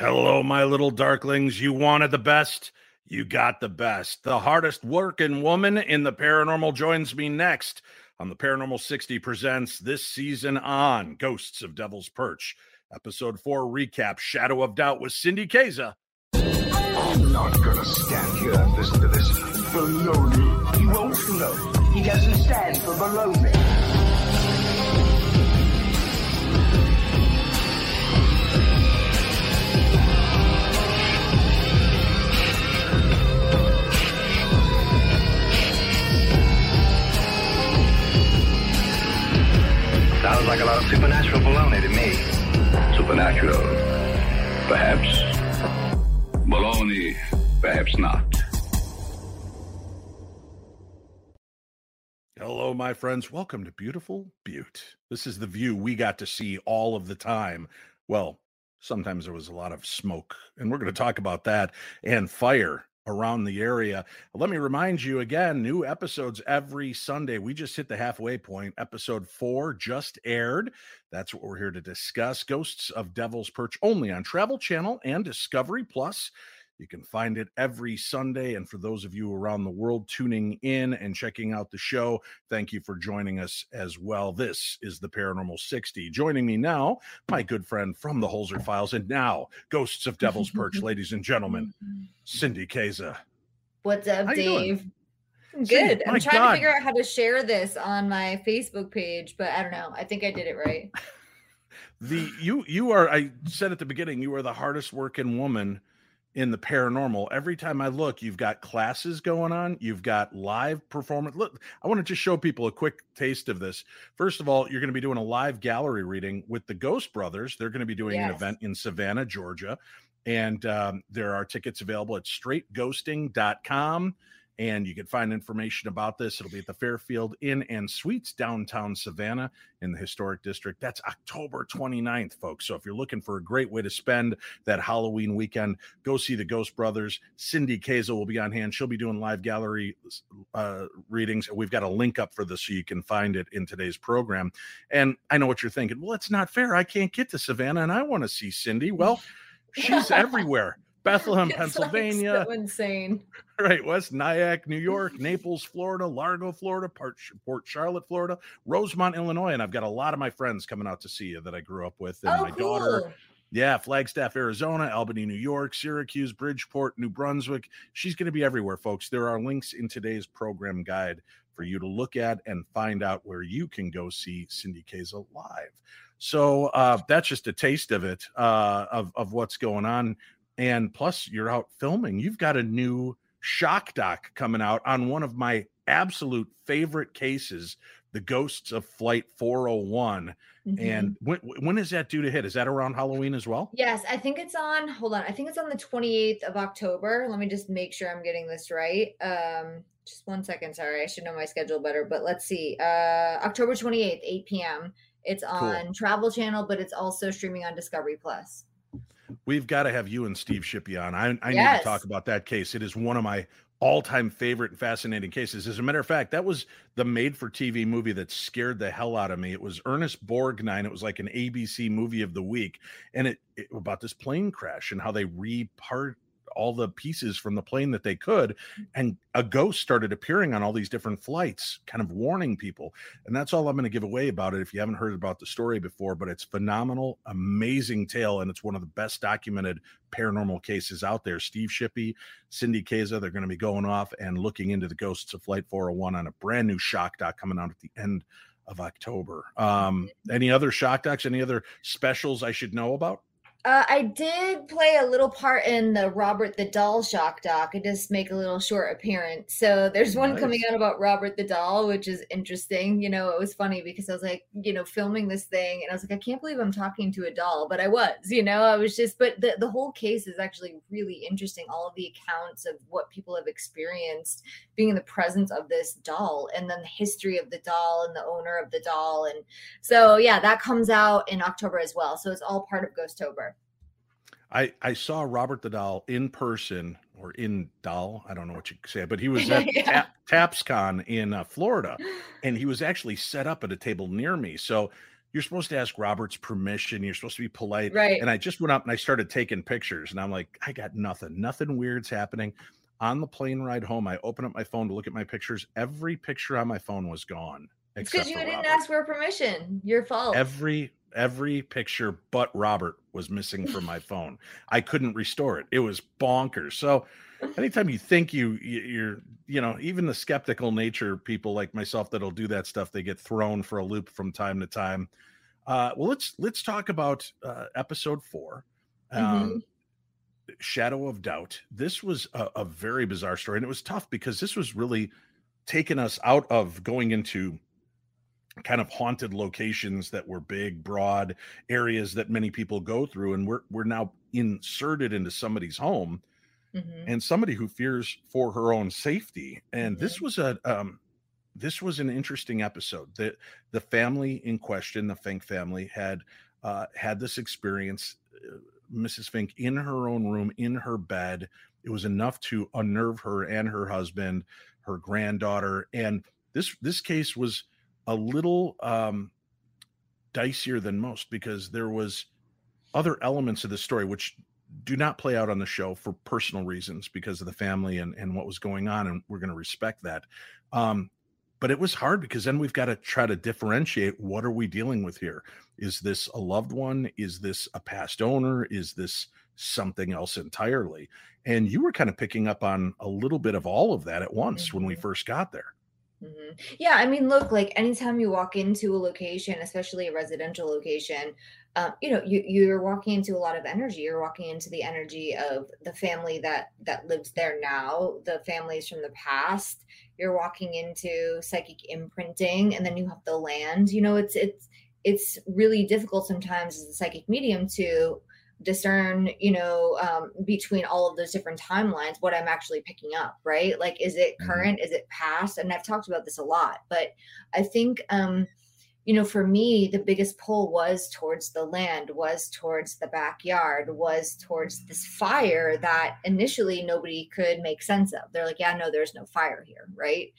Hello, my little darklings. You wanted the best. You got the best. The hardest working woman in the paranormal joins me next on the Paranormal 60 presents this season on Ghosts of Devil's Perch. Episode 4 recap, Shadow of Doubt with Cindy Kaza. I'm not gonna stand here and listen to this baloney. He won't slow. He doesn't stand for baloney. Sounds like a lot of supernatural baloney to me. Supernatural, perhaps. Baloney, perhaps not. Hello, my friends. Welcome to Beautiful Butte. This is the view we got to see all of the time. Well, sometimes there was a lot of smoke, and we're going to talk about that and fire around the area. Let me remind you again, new episodes every Sunday. We just hit the halfway point. Episode 4 just aired. That's what we're here to discuss. Ghosts of Devil's Perch, only on Travel Channel and Discovery Plus. You can find it every Sunday. And for those of you around the world tuning in and checking out the show, thank you for joining us as well. This is the Paranormal 60. Joining me now, my good friend from the Holzer Files and now Ghosts of Devil's Perch, ladies and gentlemen, Cindy Kaza. What's up, Dave? Good. Cindy, I'm trying to figure out how to share this on my Facebook page, but I don't know. I think I did it right. You are, I said at the beginning, you are the hardest working woman in the paranormal. Every time I look, you've got classes going on. You've got live performance. Look, I want to just show people a quick taste of this. First of all, you're going to be doing a live gallery reading with the Ghost Brothers. They're going to be doing an event in Savannah, Georgia. And there are tickets available at straightghosting.com. And you can find information about this. It'll be at the Fairfield Inn and Suites, downtown Savannah in the historic district. That's October 29th, folks. So if you're looking for a great way to spend that Halloween weekend, go see the Ghost Brothers. Cindy Kaza will be on hand. She'll be doing live gallery readings. We've got a link up for this so you can find it in today's program. And I know what you're thinking. Well, it's not fair. I can't get to Savannah and I want to see Cindy. Well, she's everywhere. Bethlehem, Pennsylvania. Like so insane. Right. West Nyack, New York, Naples, Florida, Largo, Florida, Port Charlotte, Florida, Rosemont, Illinois. And I've got a lot of my friends coming out to see you that I grew up with. And my daughter. Yeah. Flagstaff, Arizona, Albany, New York, Syracuse, Bridgeport, New Brunswick. She's going to be everywhere, folks. There are links in today's program guide for you to look at and find out where you can go see Cindy Kaza live. So that's just a taste of it, of what's going on. And plus, you're out filming. You've got a new shock doc coming out on one of my absolute favorite cases, the Ghosts of Flight 401. Mm-hmm. And when is that due to hit? Is that around Halloween as well? Yes, I think it's on, hold on. I think it's on the 28th of October. Let me just make sure I'm getting this right. Just one second. Sorry, I should know my schedule better. But let's see. October 28th, 8 p.m. It's on Travel Channel, but it's also streaming on Discovery Plus. We've got to have you and Steve Shippy on. I need to talk about that case. It is one of my all-time favorite and fascinating cases. As a matter of fact, that was the made-for-TV movie that scared the hell out of me. It was Ernest Borgnine. It was like an ABC movie of the week. And it about this plane crash and how they repart all the pieces from the plane that they could. And a ghost started appearing on all these different flights, kind of warning people. And that's all I'm going to give away about it if you haven't heard about the story before, but it's phenomenal, amazing tale. And it's one of the best documented paranormal cases out there. Steve Shippy, Cindy Kaza, they're going to be going off and looking into the Ghosts of Flight 401 on a brand new shock doc coming out at the end of October. Any other shock docs, any other specials I should know about? I did play a little part in the Robert the Doll shock doc. I just make a little short appearance. So there's one coming out about Robert the Doll, which is interesting. You know, it was funny because I was like, you know, filming this thing and I was like, I can't believe I'm talking to a doll, but I was, you know, I was just, but the whole case is actually really interesting. All of the accounts of what people have experienced being in the presence of this doll and then the history of the doll and the owner of the doll. And so, yeah, that comes out in October as well. So it's all part of Ghostober. I saw Robert the Doll in person or in doll. I don't know what you say, but he was at TapsCon in Florida and he was actually set up at a table near me. So you're supposed to ask Robert's permission. You're supposed to be polite. Right. And I just went up and I started taking pictures, and I'm like, I got nothing. Nothing weird's happening. On the plane ride home, I opened up my phone to look at my pictures. Every picture on my phone was gone. It's because you didn't ask for permission. Your fault. Every picture but Robert was missing from my phone. I couldn't restore it. It was bonkers. So anytime you think you're, you know, even the skeptical nature people like myself that'll do that stuff, they get thrown for a loop from time to time. Well, let's talk about episode 4, Shadow of Doubt. This was a very bizarre story, and it was tough because this was really taking us out of going into kind of haunted locations that were big, broad areas that many people go through. And we're now inserted into somebody's home and somebody who fears for her own safety. And this was an interesting episode. The family in question, the Fink family, had this experience, Mrs. Fink, in her own room, in her bed. It was enough to unnerve her and her husband, her granddaughter. And this case was a little dicier than most because there was other elements of the story which do not play out on the show for personal reasons because of the family and what was going on, and we're going to respect that. But it was hard because then we've got to try to differentiate, what are we dealing with here? Is this a loved one? Is this a past owner? Is this something else entirely? And you were kind of picking up on a little bit of all of that at once when we first got there. Yeah, I mean, look, like anytime you walk into a location, especially a residential location, you know, you're walking into a lot of energy. You're walking into the energy of the family that lives there now, the families from the past. You're walking into psychic imprinting, and then you have the land. You know, it's really difficult sometimes as a psychic medium to discern, you know, between all of those different timelines, what I'm actually picking up, right? Like, is it current? Is it past? And I've talked about this a lot, but I think, you know, for me, the biggest pull was towards the land, was towards the backyard, was towards this fire that initially nobody could make sense of. They're like, yeah, no, there's no fire here, right?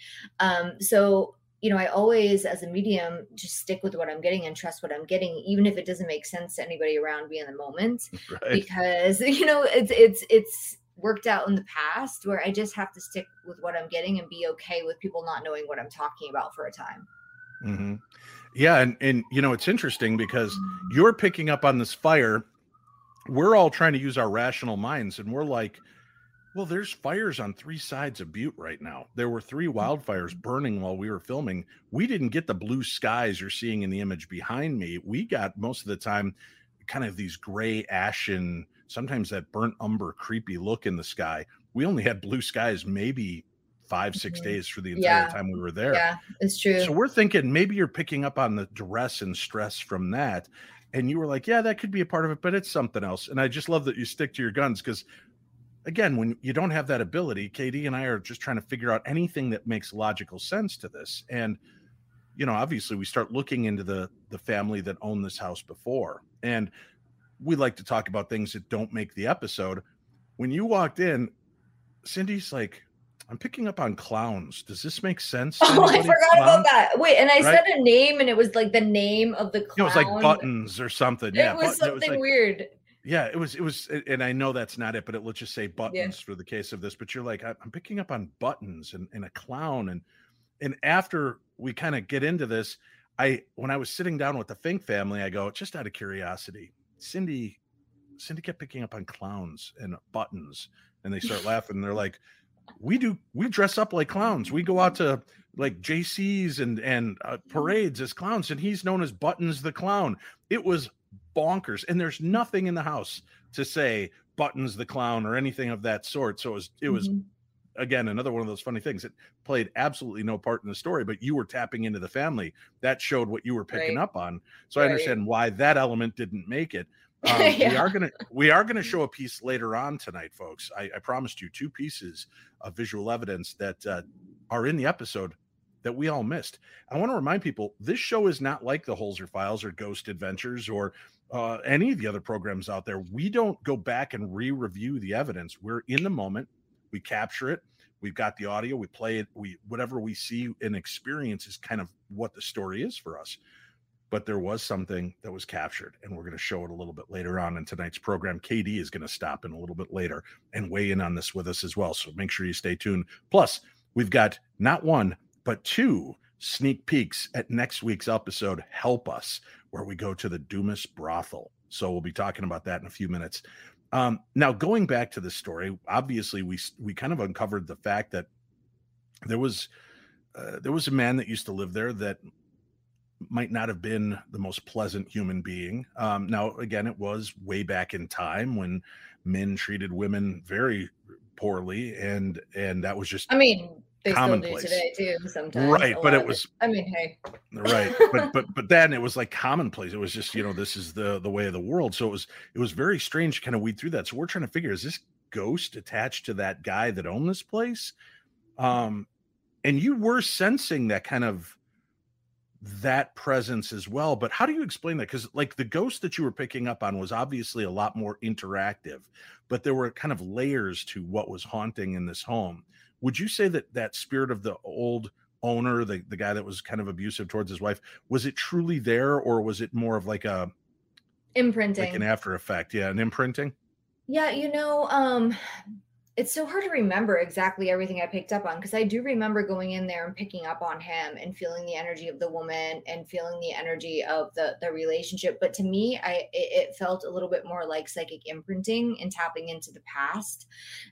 So, you know, I always, as a medium, just stick with what I'm getting and trust what I'm getting, even if it doesn't make sense to anybody around me in the moment, right? Because, you know, it's worked out in the past where I just have to stick with what I'm getting and be okay with people not knowing what I'm talking about for a time. Yeah. And, you know, it's interesting because you're picking up on this fire. We're all trying to use our rational minds, and we're like, well, there's fires on 3 sides of Butte right now. There were 3 wildfires burning while we were filming. We didn't get the blue skies you're seeing in the image behind me. We got, most of the time, kind of these gray, ashen, sometimes that burnt umber, creepy look in the sky. We only had blue skies maybe 5-6 days for the entire time we were there. Yeah, it's true. So we're thinking maybe you're picking up on the duress and stress from that. And you were like, yeah, that could be a part of it, but it's something else. And I just love that you stick to your guns because, again, when you don't have that ability, Katie and I are just trying to figure out anything that makes logical sense to this. And, you know, obviously we start looking into the family that owned this house before. And we like to talk about things that don't make the episode. When you walked in, Cindy's like, I'm picking up on clowns. Does this make sense? Oh, I forgot about that. Wait, and I said a name, and it was like the name of the clown. It was like Buttons or something. Yeah, it was something weird. Yeah, it was, and I know that's not it, but let's just say Buttons for the case of this. But you're like, I'm picking up on Buttons and a clown. And after we kind of get into this, when I was sitting down with the Fink family, I go, just out of curiosity, Cindy kept picking up on clowns and Buttons, and they start laughing. And they're like, we dress up like clowns. We go out to like JC's and parades as clowns, and he's known as Buttons the Clown. It was bonkers, and there's nothing in the house to say Buttons the Clown or anything of that sort. So it was again another one of those funny things. It played absolutely no part in the story, but you were tapping into the family. That showed what you were picking up on. So I understand why that element didn't make it. We are gonna show a piece later on tonight, folks. I promised you 2 pieces of visual evidence that are in the episode that we all missed. I want to remind people, this show is not like the Holzer Files or Ghost Adventures or any of the other programs out there. We don't go back and re-review the evidence. We're in the moment. We capture it. We've got the audio. We play it. Whatever we see and experience is kind of what the story is for us. but there was something that was captured, and we're going to show it a little bit later on in tonight's program. KD is going to stop in a little bit later and weigh in on this with us as well, so make sure you stay tuned. Plus, we've got not one, but two sneak peeks at next week's episode, Help Us, where we go to the Dumas brothel. So we'll be talking about that in a few minutes. Now, going back to the story, obviously, we kind of uncovered the fact that there was a man that used to live there that might not have been the most pleasant human being. Now, again, it was way back in time when men treated women very poorly, and that was just, I mean, they still do today too sometimes, right? But it was, I mean, hey, right, but then it was like commonplace. It was just, you know, this is the way of the world. So it was very strange to kind of weed through that. So we're trying to figure, is this ghost attached to that guy that owned this place? And you were sensing that kind of that presence as well, but how do you explain that? Because like the ghost that you were picking up on was obviously a lot more interactive, but there were kind of layers to what was haunting in this home. Would you say that spirit of the old owner, the guy that was kind of abusive towards his wife, was it truly there, or was it more of like a imprinting, like an after effect? Yeah, an imprinting. Yeah, you know, it's so hard to remember exactly everything I picked up on, because I do remember going in there and picking up on him and feeling the energy of the woman and feeling the energy of the relationship. But to me, it felt a little bit more like psychic imprinting and tapping into the past.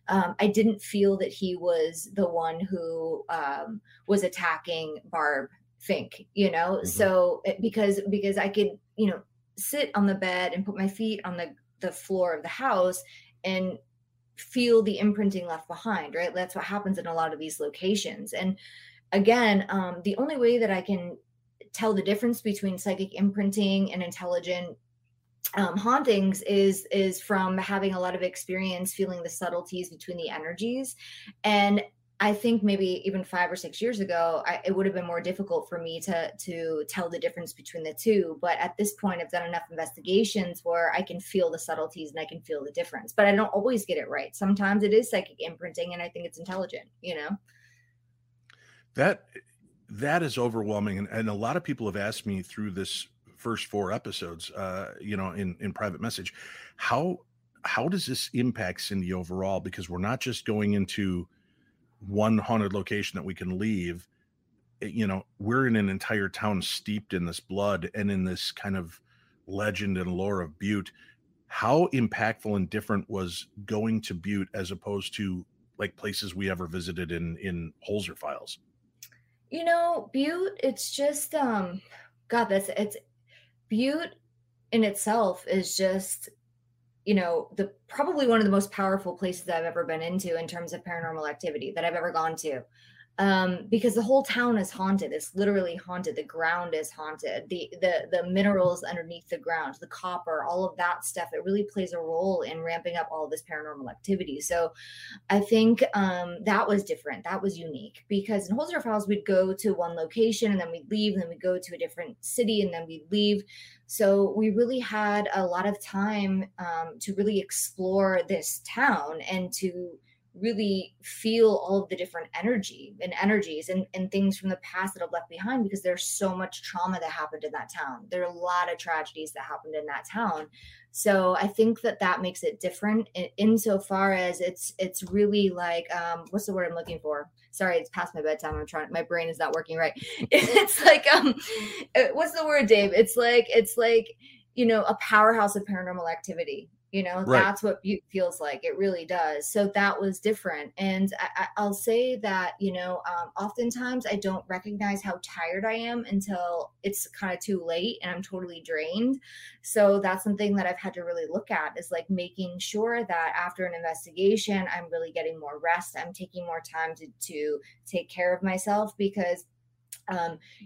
I didn't feel that he was the one who was attacking Barb Fink, you know, mm-hmm. So because I could, you know, sit on the bed and put my feet on the floor of the house and feel the imprinting left behind, right? That's what happens in a lot of these locations. And again, the only way that I can tell the difference between psychic imprinting and intelligent hauntings is from having a lot of experience feeling the subtleties between the energies. And I think maybe even 5 or 6 years ago, it would have been more difficult for me to tell the difference between the two. But at this point, I've done enough investigations where I can feel the subtleties and I can feel the difference. But I don't always get it right. Sometimes it is psychic imprinting, and I think it's intelligent, you know? That is overwhelming. And a lot of people have asked me through this first 4 episodes, you know, in private message, how does this impact Cindy overall? Because we're not just going into one haunted location that we can leave, you know, we're in an entire town steeped in this blood and in this kind of legend and lore of Butte. How impactful and different was going to Butte as opposed to like places we ever visited in Holzer Files? You know, Butte, it's just, Butte in itself is just, you know, probably one of the most powerful places I've ever been into in terms of paranormal activity that I've ever gone to, because the whole town is haunted. It's literally haunted. The ground is haunted. The minerals underneath the ground, the copper, all of that stuff. It really plays a role in ramping up all this paranormal activity. So, I think that was different. That was unique, because in Holzer Files we'd go to one location and then we'd leave, and then we'd go to a different city and then we'd leave. So we really had a lot of time to really explore this town and to really feel all of the different energies and things from the past that I've left behind, because there's so much trauma that happened in that town. There are a lot of tragedies that happened in that town. So I think that makes it different insofar as it's really like, what's the word I'm looking for? Sorry, it's past my bedtime. My brain is not working right. It's like, what's the word, Dave? It's like, you know, a powerhouse of paranormal activity, you know, right. That's what Butte feels like. It really does. So that was different. And I'll say that, you know, oftentimes I don't recognize how tired I am until it's kind of too late and I'm totally drained. So that's something that I've had to really look at, is like making sure that after an investigation, I'm really getting more rest. I'm taking more time to take care of myself, because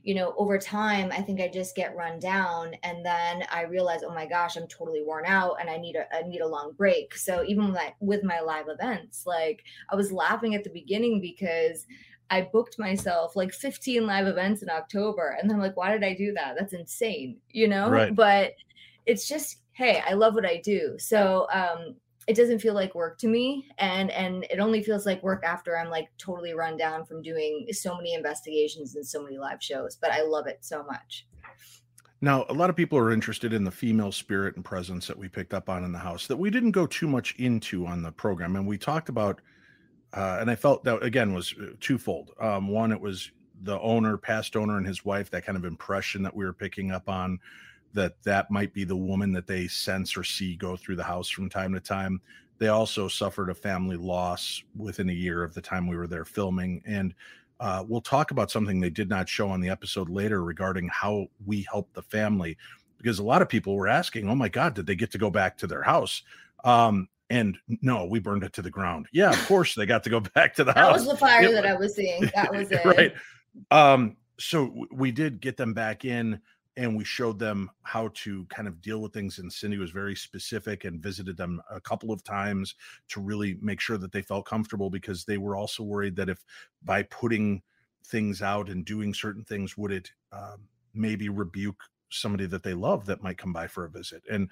you know, over time, I think I just get run down, and then I realize, oh my gosh, I'm totally worn out and I need a long break. So even like with my live events, like I was laughing at the beginning because I booked myself like 15 live events in October. And then I'm like, why did I do that? That's insane, you know, right. But it's just, hey, I love what I do. So, it doesn't feel like work to me, and it only feels like work after I'm like totally run down from doing so many investigations and so many live shows, but I love it so much. Now, a lot of people are interested in the female spirit and presence that we picked up on in the house that we didn't go too much into on the program. And we talked about, and I felt that, again, was twofold. One, it was the owner, past owner and his wife, that kind of impression that we were picking up on, that might be the woman that they sense or see go through the house from time to time. They also suffered a family loss within a year of the time we were there filming. And we'll talk about something they did not show on the episode later regarding how we helped the family, because a lot of people were asking, oh my God, did they get to go back to their house? And no, we burned it to the ground. Yeah, of course they got to go back to the house. That was the fire that I was seeing. That was it. Right. So we did get them back in, and we showed them how to kind of deal with things. And Cindy was very specific and visited them a couple of times to really make sure that they felt comfortable, because they were also worried that if by putting things out and doing certain things, would it maybe rebuke somebody that they love that might come by for a visit. And,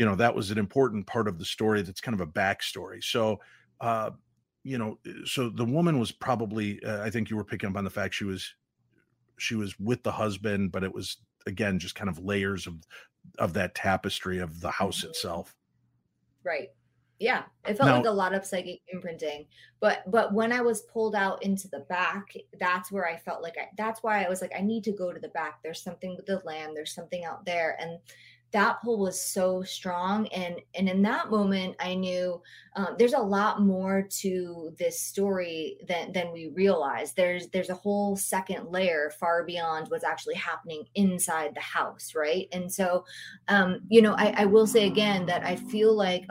you know, that was an important part of the story. That's kind of a backstory. So, you know, so the woman was probably, I think you were picking up on the fact she was with the husband, but it was, again, just kind of layers of that tapestry of the house itself. Right. Yeah. It felt like a lot of psychic imprinting, but when I was pulled out into the back, that's where I felt like, that's why I was like, I need to go to the back. There's something with the land. There's something out there. And that pull was so strong. And in that moment, I knew there's a lot more to this story than we realize. There's a whole second layer far beyond what's actually happening inside the house, right? And so, you know, I will say again that I feel like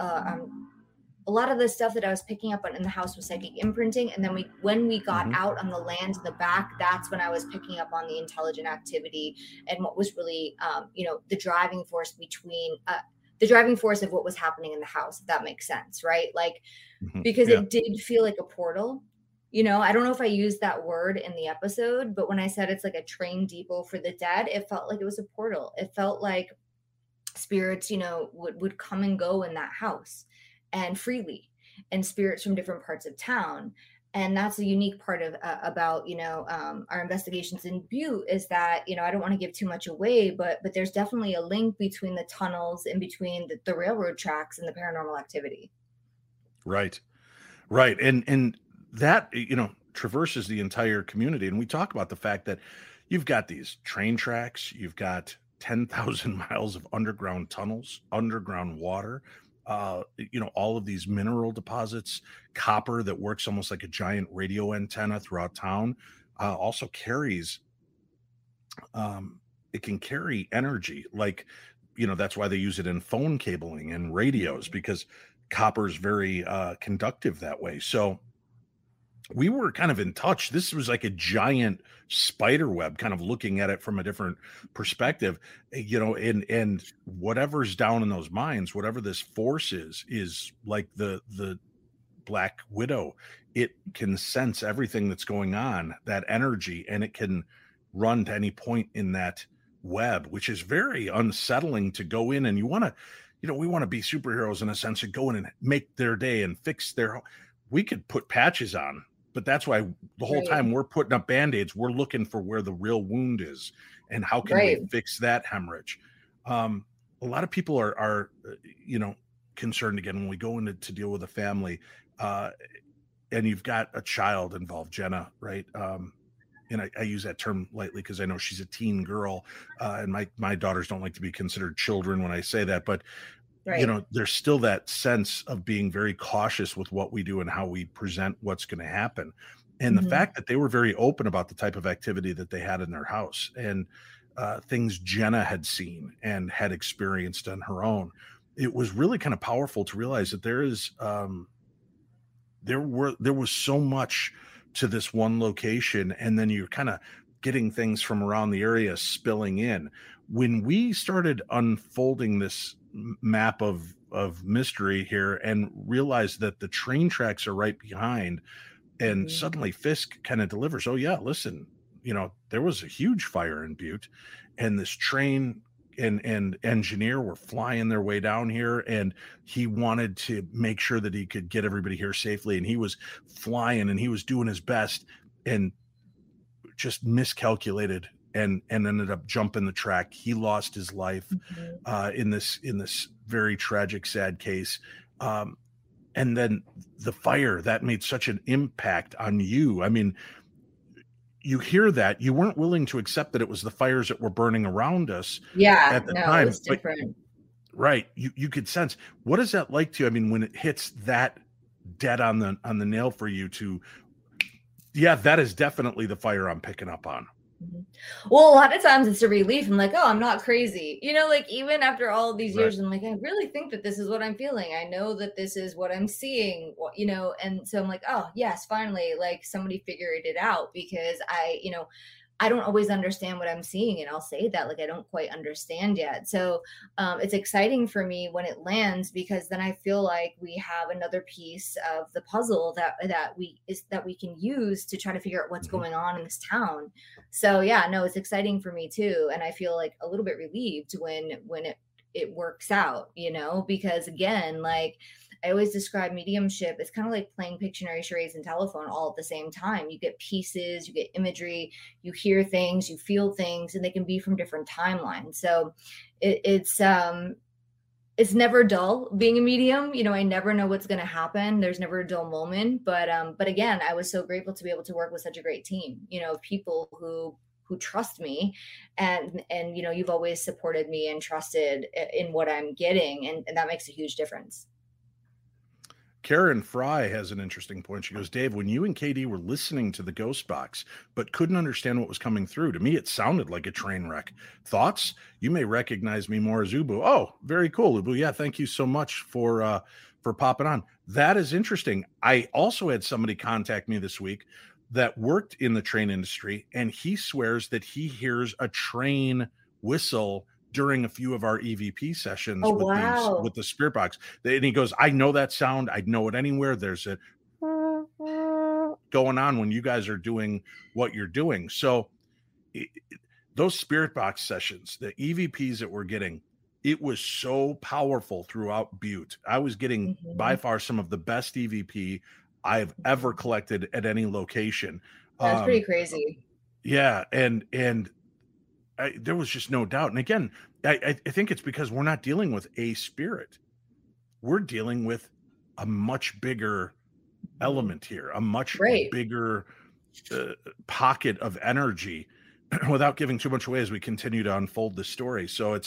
a lot of the stuff that I was picking up on in the house was psychic imprinting. And then when we got out on the land in the back, that's when I was picking up on the intelligent activity and what was really, you know, the driving force between the driving force of what was happening in the house, if that makes sense. Right. Like, because it did feel like a portal. You know, I don't know if I used that word in the episode, but when I said it's like a train depot for the dead, it felt like it was a portal. It felt like spirits, you know, would come and go in that house. And freely, and spirits from different parts of town. And that's a unique part of about, you know, our investigations in Butte, is that, you know, I don't want to give too much away, but there's definitely a link between the tunnels and between the railroad tracks and the paranormal activity. Right. Right. And that, you know, traverses the entire community. And we talk about the fact that you've got these train tracks, you've got 10,000 miles of underground tunnels, underground water, you know, all of these mineral deposits, copper that works almost like a giant radio antenna throughout town, also carries, it can carry energy. Like, you know, that's why they use it in phone cabling and radios, because copper is very conductive that way. So we were kind of in touch. This was like a giant spider web, kind of looking at it from a different perspective, you know, and whatever's down in those mines, whatever this force is like the Black Widow. It can sense everything that's going on, that energy, and it can run to any point in that web, which is very unsettling to go in. And you want to, you know, we want to be superheroes in a sense and go in and make their day and fix their, we could put patches on. But that's why the whole time we're putting up Band-Aids, we're looking for where the real wound is and how can we fix that hemorrhage. A lot of people are, you know, concerned again, when we go in to deal with a family and you've got a child involved, Jenna, right? And I use that term lightly because I know she's a teen girl and my daughters don't like to be considered children when I say that, but you know, there's still that sense of being very cautious with what we do and how we present what's going to happen. And the fact that they were very open about the type of activity that they had in their house and things Jenna had seen and had experienced on her own, it was really kind of powerful to realize that there is, there was so much to this one location. And then you're kind of getting things from around the area spilling in. When we started unfolding this map of mystery here and realized that the train tracks are right behind, and suddenly Fisk kind of delivers, oh yeah, listen, you know, there was a huge fire in Butte and this train and engineer were flying their way down here, and he wanted to make sure that he could get everybody here safely, and he was flying and he was doing his best and just miscalculated and ended up jumping the track. He lost his life in this very tragic, sad case. And then the fire, that made such an impact on you. I mean, you hear that, you weren't willing to accept that it was the fires that were burning around us at the time. It was different. But, right. You could sense. What is that like to you? I mean, when it hits that dead on the nail for you to, that is definitely the fire I'm picking up on. Well, a lot of times it's a relief. I'm like, oh, I'm not crazy. You know, like even after all of these years, I'm like, I really think that this is what I'm feeling. I know that this is what I'm seeing, you know? And so I'm like, oh yes, finally, like somebody figured it out, because I don't always understand what I'm seeing. And I'll say that, like, I don't quite understand yet. So it's exciting for me when it lands, because then I feel like we have another piece of the puzzle that we can use to try to figure out what's going on in this town. So it's exciting for me too. And I feel like a little bit relieved when it works out, because again, like I always describe mediumship as kind of like playing Pictionary, charades, and telephone all at the same time. You get pieces, you get imagery, you hear things, you feel things, and they can be from different timelines. So it's never dull being a medium. I never know what's going to happen. There's never a dull moment. But again, I was so grateful to be able to work with such a great team, people who trust me, and you've always supported me and trusted in what I'm getting. And that makes a huge difference. Karen Fry has an interesting point. She goes, Dave, when you and Katie were listening to the Ghost Box, but couldn't understand what was coming through, to me, it sounded like a train wreck. Thoughts? You may recognize me more as Ubu. Oh, very cool, Ubu. Yeah, thank you so much for popping on. That is interesting. I also had somebody contact me this week that worked in the train industry, and he swears that he hears a train whistle during a few of our EVP sessions with the spirit box. And he goes, I know that sound. I'd know it anywhere. There's a going on when you guys are doing what you're doing. So those spirit box sessions, the EVPs that we're getting, it was so powerful throughout Butte. I was getting by far some of the best EVP I've ever collected at any location. That's pretty crazy. Yeah. And there was just no doubt. And again, I think it's because we're not dealing with a spirit. We're dealing with a much bigger element here, a much bigger pocket of energy, without giving too much away as we continue to unfold the story. So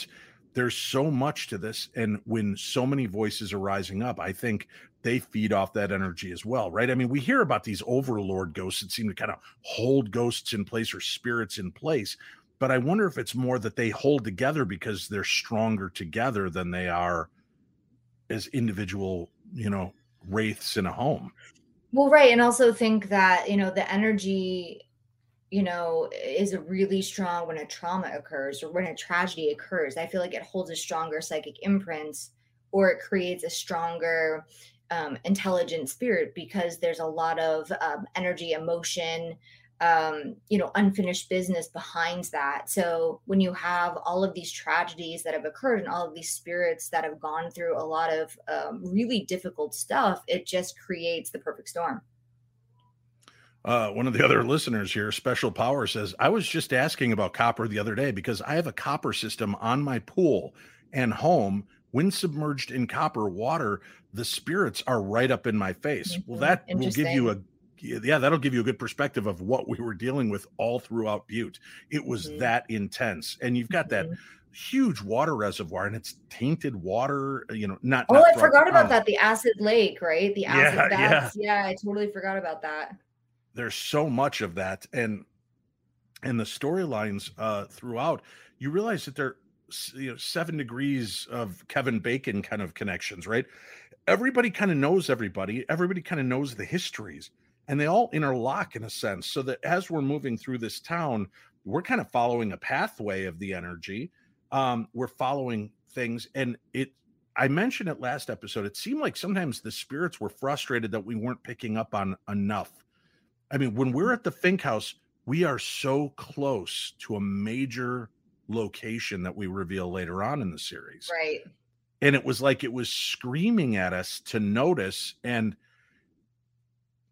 there's so much to this. And when so many voices are rising up, I think they feed off that energy as well, right? I mean, we hear about these overlord ghosts that seem to kind of hold ghosts in place or spirits in place. But I wonder if it's more that they hold together because they're stronger together than they are as individual, wraiths in a home. Well, right. And also think that, the energy, is really strong when a trauma occurs or when a tragedy occurs. I feel like it holds a stronger psychic imprint, or it creates a stronger intelligent spirit, because there's a lot of energy, emotion, unfinished business behind that. So when you have all of these tragedies that have occurred and all of these spirits that have gone through a lot of really difficult stuff, it just creates the perfect storm. One of the other listeners here, Special Power, says, I was just asking about copper the other day because I have a copper system on my pool and home. When submerged in copper water, the spirits are right up in my face. Well, that will give you that'll give you a good perspective of what we were dealing with all throughout Butte. It was that intense. And you've got that huge water reservoir, and it's tainted water, I forgot about that. The acid lake, right? The acid baths. Yeah, I totally forgot about that. There's so much of that. And the storylines throughout, you realize that they're 7 degrees of Kevin Bacon kind of connections, right? Everybody kind of knows everybody. Everybody kind of knows the histories. And they all interlock in a sense, so that as we're moving through this town, we're kind of following a pathway of the energy. We're following things. And I mentioned it last episode, it seemed like sometimes the spirits were frustrated that we weren't picking up on enough. I mean, when we're at the Fink house, we are so close to a major location that we reveal later on in the series. Right. And it was like, it was screaming at us to notice. And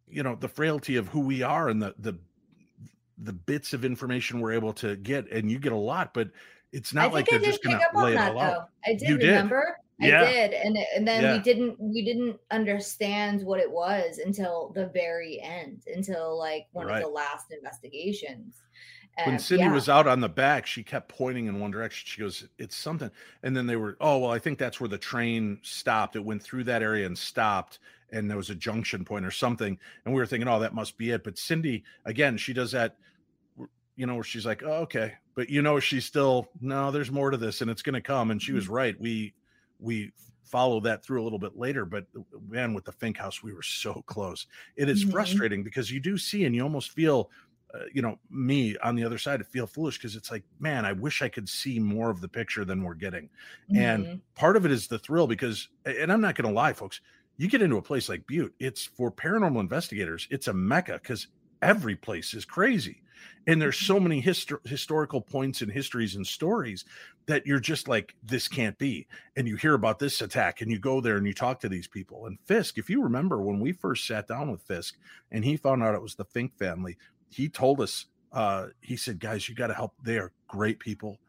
the frailty of who we are and the the bits of information we're able to get, and you get a lot, but it's not like they're just going to lay it all out. I did remember. I did. And then we didn't understand what it was until the very end, until like one of the last investigations. When Cindy was out on the back, she kept pointing in one direction. She goes, it's something. And then they were, oh, well, I think that's where the train stopped. It went through that area and stopped. And there was a junction point or something. And we were thinking, oh, that must be it. But Cindy, again, she does that, you know, where she's like, oh, okay. But, you know, she's still, no, there's more to this and it's going to come. And she was right. We follow that through a little bit later, but man, with the Fink house, we were so close. It is frustrating because you do see, and you almost feel, you know, me on the other side, I feel foolish because it's like, man, I wish I could see more of the picture than we're getting. And part of it is the thrill because, and I'm not going to lie, folks, you get into a place like Butte, it's for paranormal investigators. It's a mecca because every place is crazy. And there's so many historical points and histories and stories that you're just like, this can't be. And you hear about this attack and you go there and you talk to these people. And Fisk, if you remember when we first sat down with Fisk and he found out it was the Fink family, he told us, he said, guys, you got to help. They are great people.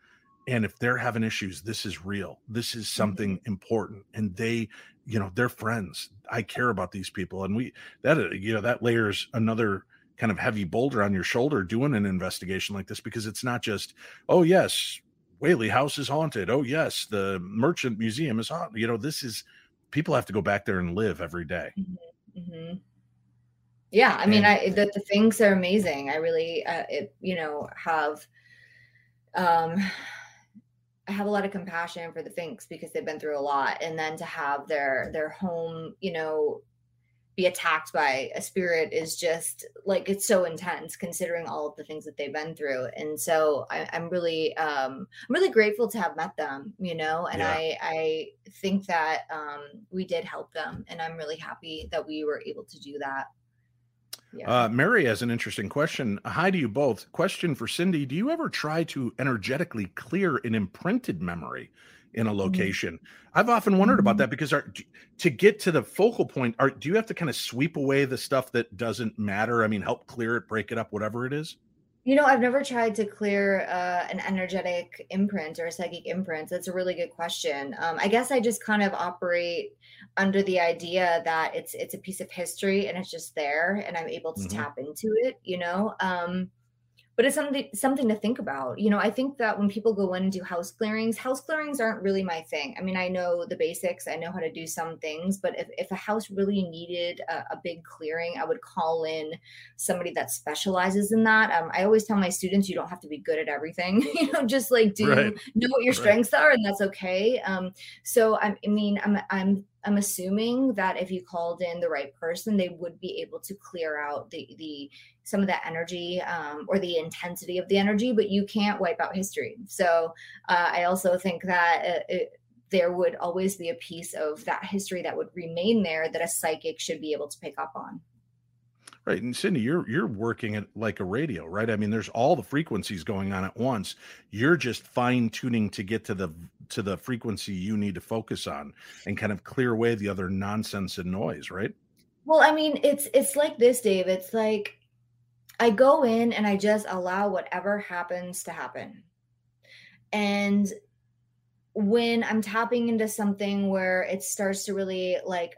And if they're having issues, this is real. This is something important. And they, you know, they're friends. I care about these people. And we, that, you know, that layers another kind of heavy boulder on your shoulder doing an investigation like this, because it's not just, oh yes, Whaley House is haunted. Oh yes, the Merchant Museum is haunted. You know, this is, people have to go back there and live every day. Yeah. I mean, the things are amazing. I really, I have a lot of compassion for the Finks because they've been through a lot. And then to have their home, you know, be attacked by a spirit is just like, it's so intense considering all of the things that they've been through. And so I'm really grateful to have met them, you know, and I think that we did help them, and I'm really happy that we were able to do that. Mary has an interesting question. Hi to you both. Question for Cindy. Do you ever try to energetically clear an imprinted memory in a location? I've often wondered about that because to get to the focal point, do you have to kind of sweep away the stuff that doesn't matter? I mean, help clear it, break it up, whatever it is. You know, I've never tried to clear an energetic imprint or a psychic imprint. That's a really good question. I guess I just kind of operate under the idea that it's a piece of history and it's just there, and I'm able to tap into it, you know. But it's something to think about. You know, I think that when people go in and do house clearings aren't really my thing. I mean, I know the basics. I know how to do some things. But if a house really needed a big clearing, I would call in somebody that specializes in that. I always tell my students, you don't have to be good at everything. You know, just like know what your strengths are, and that's okay. So I'm assuming that if you called in the right person, they would be able to clear out the some of that energy or the intensity of the energy, but you can't wipe out history. So I also think that there would always be a piece of that history that would remain there that a psychic should be able to pick up on. Right. And Cindy, you're working at like a radio, right? I mean, there's all the frequencies going on at once. You're just fine tuning to get to the frequency you need to focus on and kind of clear away the other nonsense and noise, right? Well, I mean, it's like this, Dave. It's like I go in and I just allow whatever happens to happen. And when I'm tapping into something where it starts to really like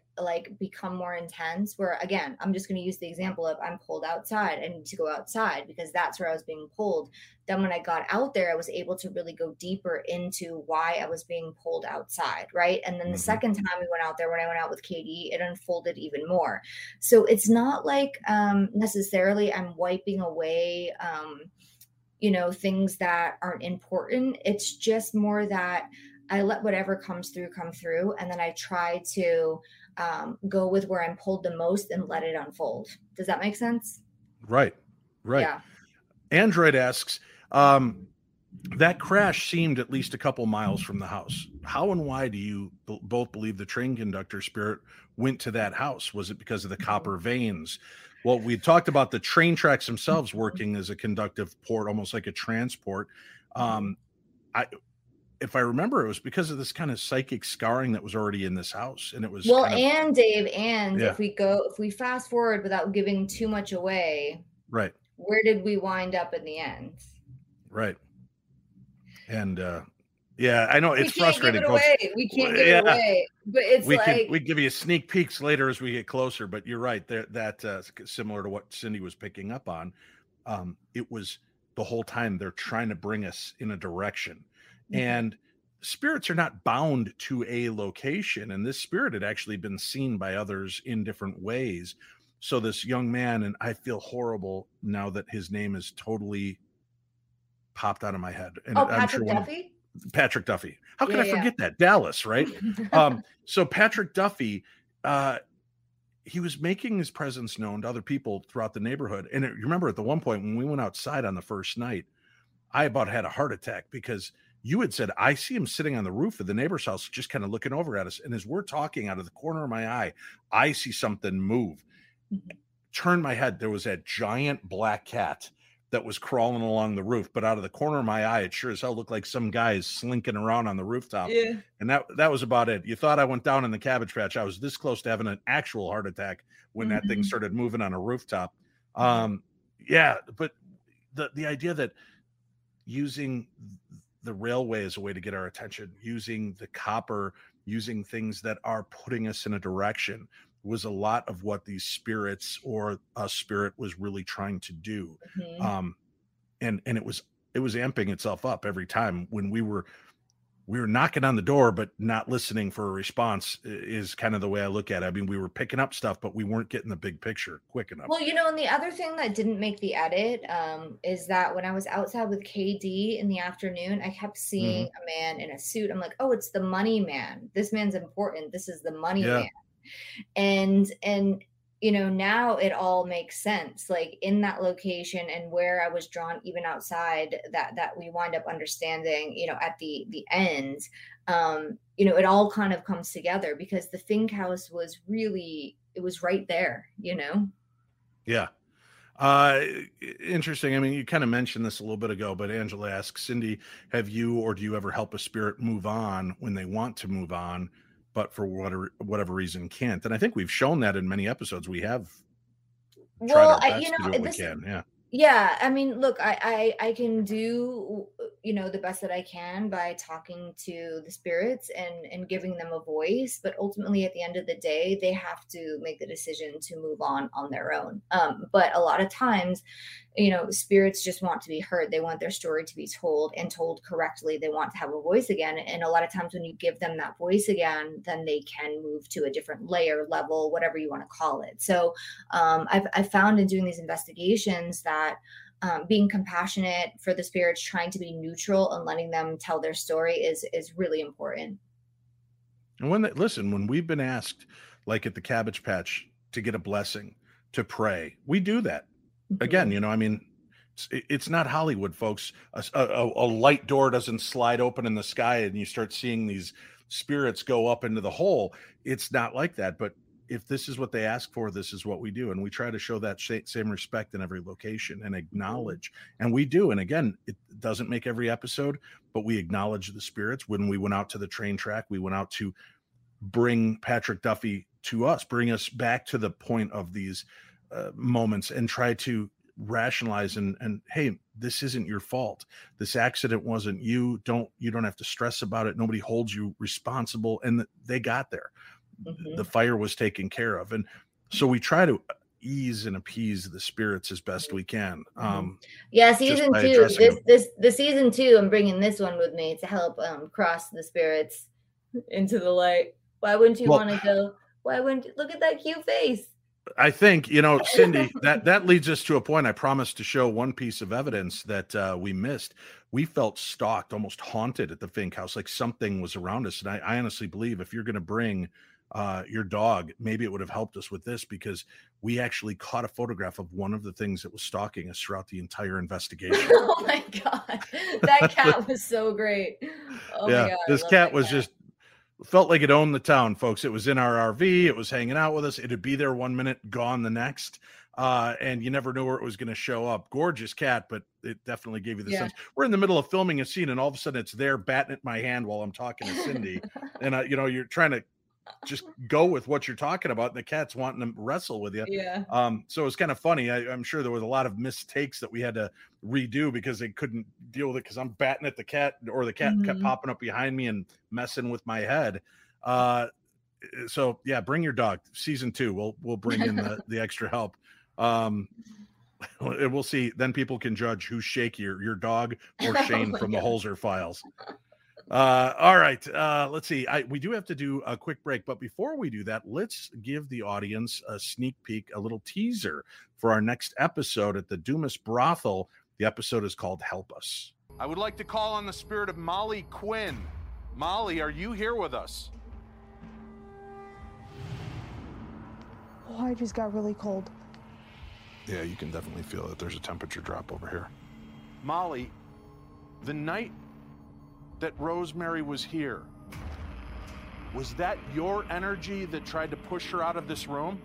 become more intense, where again, I'm just going to use the example of I'm pulled outside. I need to go outside because that's where I was being pulled. Then when I got out there, I was able to really go deeper into why I was being pulled outside. Right. And then the second time we went out there, when I went out with Katie, it unfolded even more. So it's not like necessarily I'm wiping away, you know, things that aren't important. It's just more that I let whatever comes through come through. And then I try to go with where I'm pulled the most and let it unfold. Does that make sense? Right. Yeah. Android asks, that crash seemed at least a couple miles from the house. How and why do you both believe the train conductor spirit went to that house? Was it because of the copper veins? Well, we talked about the train tracks themselves working as a conductive port, almost like a transport. If I remember, it was because of this kind of psychic scarring that was already in this house. And it was Dave, if we fast forward without giving too much away. Right. where did we wind up in the end? Right. And yeah, I know it's frustrating. We can't give it away. But it's we give you sneak peeks later as we get closer. But you're right there. That similar to what Cindy was picking up on. It was the whole time they're trying to bring us in a direction, mm-hmm. and spirits are not bound to a location. And this spirit had actually been seen by others in different ways. So this young man, and I feel horrible now that his name is totally popped out of my head. And Patrick Duffy? Patrick Duffy. How could I forget that? Dallas, right? So Patrick Duffy, he was making his presence known to other people throughout the neighborhood. And remember at the one point when we went outside on the first night, I about had a heart attack because you had said, I see him sitting on the roof of the neighbor's house, just kind of looking over at us. And as we're talking out of the corner of my eye, I see something move. Turn my head. There was that giant black cat that was crawling along the roof, but out of the corner of my eye, it sure as hell looked like some guy is slinking around on the rooftop. Yeah. And that was about it. You thought I went down in the Cabbage Patch. I was this close to having an actual heart attack when that thing started moving on a rooftop. Yeah. But the idea that using the railway as a way to get our attention, using the copper, using things that are putting us in a direction was a lot of what these spirits or a spirit was really trying to do. Mm-hmm. And it was amping itself up every time when we were knocking on the door, but not listening for a response is kind of the way I look at it. I mean, we were picking up stuff, but we weren't getting the big picture quick enough. Well, and the other thing that didn't make the edit is that when I was outside with KD in the afternoon, I kept seeing a man in a suit. I'm like, oh, it's the money man. This man's important. This is the money man. And now it all makes sense, like in that location and where I was drawn, even outside that we wind up understanding, at the end, it all kind of comes together because the Fink house was really, it was right there, Yeah. Interesting. I mean, you kind of mentioned this a little bit ago, but Angela asks, Cindy, have you, or do you ever help a spirit move on when they want to move on, but for whatever reason can't? And I think we've shown that in many episodes. We have tried our best to do what we can. Yeah. Yeah. I mean, look, I can do, the best that I can by talking to the spirits and giving them a voice. But ultimately, at the end of the day, they have to make the decision to move on their own. But a lot of times, spirits just want to be heard. They want their story to be told and told correctly. They want to have a voice again. And a lot of times when you give them that voice again, then they can move to a different layer, level, whatever you want to call it. So I've found in doing these investigations that being compassionate for the spirits, trying to be neutral and letting them tell their story is really important. And when we've been asked, like at the Cabbage Patch, to get a blessing, to pray, we do that. Again, it's not Hollywood, folks. A light door doesn't slide open in the sky and you start seeing these spirits go up into the hole. It's not like that. But if this is what they ask for, this is what we do. And we try to show that same respect in every location and acknowledge. And we do. And again, it doesn't make every episode, but we acknowledge the spirits. When we went out to the train track, we went out to bring Patrick Duffy to us, bring us back to the point of these moments and try to rationalize and hey, this isn't your fault. This accident wasn't you. You don't have to stress about it. Nobody holds you responsible. And they got there. Mm-hmm. The fire was taken care of. And so we try to ease and appease the spirits as best we can. Season 2, this season 2, I'm bringing this one with me to help cross the spirits into the light. Why wouldn't you want to go? Why wouldn't you look at that cute face? I think, Cindy, that leads us to a point I promised to show one piece of evidence that we missed. We felt stalked, almost haunted at the Fink house, like something was around us. And I honestly believe if you're going to bring your dog, maybe it would have helped us with this because we actually caught a photograph of one of the things that was stalking us throughout the entire investigation. Oh, my God. That cat was so great. Oh, yeah, my God. This cat was just felt like it owned the town, folks. It was in our RV. It was hanging out with us. It'd be there one minute, gone the next. And you never knew where it was going to show up. Gorgeous cat, but it definitely gave you the sense. We're in the middle of filming a scene, and all of a sudden it's there batting at my hand while I'm talking to Cindy. And, you're trying to just go with what you're talking about. The cat's wanting to wrestle with you. Yeah. So it's kind of funny. I'm sure there was a lot of mistakes that we had to redo because they couldn't deal with it. Cause I'm batting at the cat, or the cat kept popping up behind me and messing with my head. So yeah, bring your dog. Season 2. We'll bring in the extra help. We'll see. Then people can judge who's shakier, your dog or Shane from the Holzer Files. All right. Let's see. We do have to do a quick break, but before we do that, let's give the audience a sneak peek, a little teaser for our next episode at the Dumas brothel. The episode is called Help Us. I would like to call on the spirit of Molly Quinn. Molly, are you here with us? Oh, I just got really cold. Yeah, you can definitely feel that there's a temperature drop over here. Molly, the night that Rosemary was here, was that your energy that tried to push her out of this room?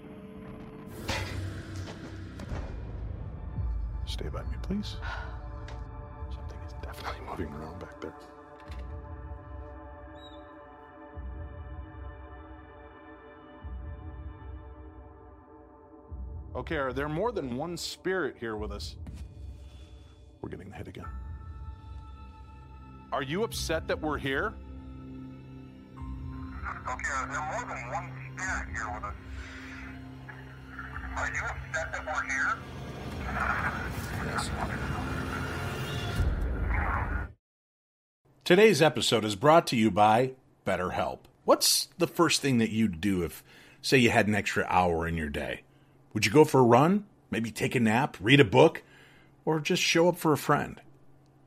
Stay by me, please. Something is definitely moving around back there. Okay, are there more than one spirit here with us? We're getting hit again. Are you upset that we're here? Okay, are there more than one spirit here with us? Are you upset that we're here? Yes. Today's episode is brought to you by BetterHelp. What's the first thing that you'd do if, say, you had an extra hour in your day? Would you go for a run, maybe take a nap, read a book, or just show up for a friend?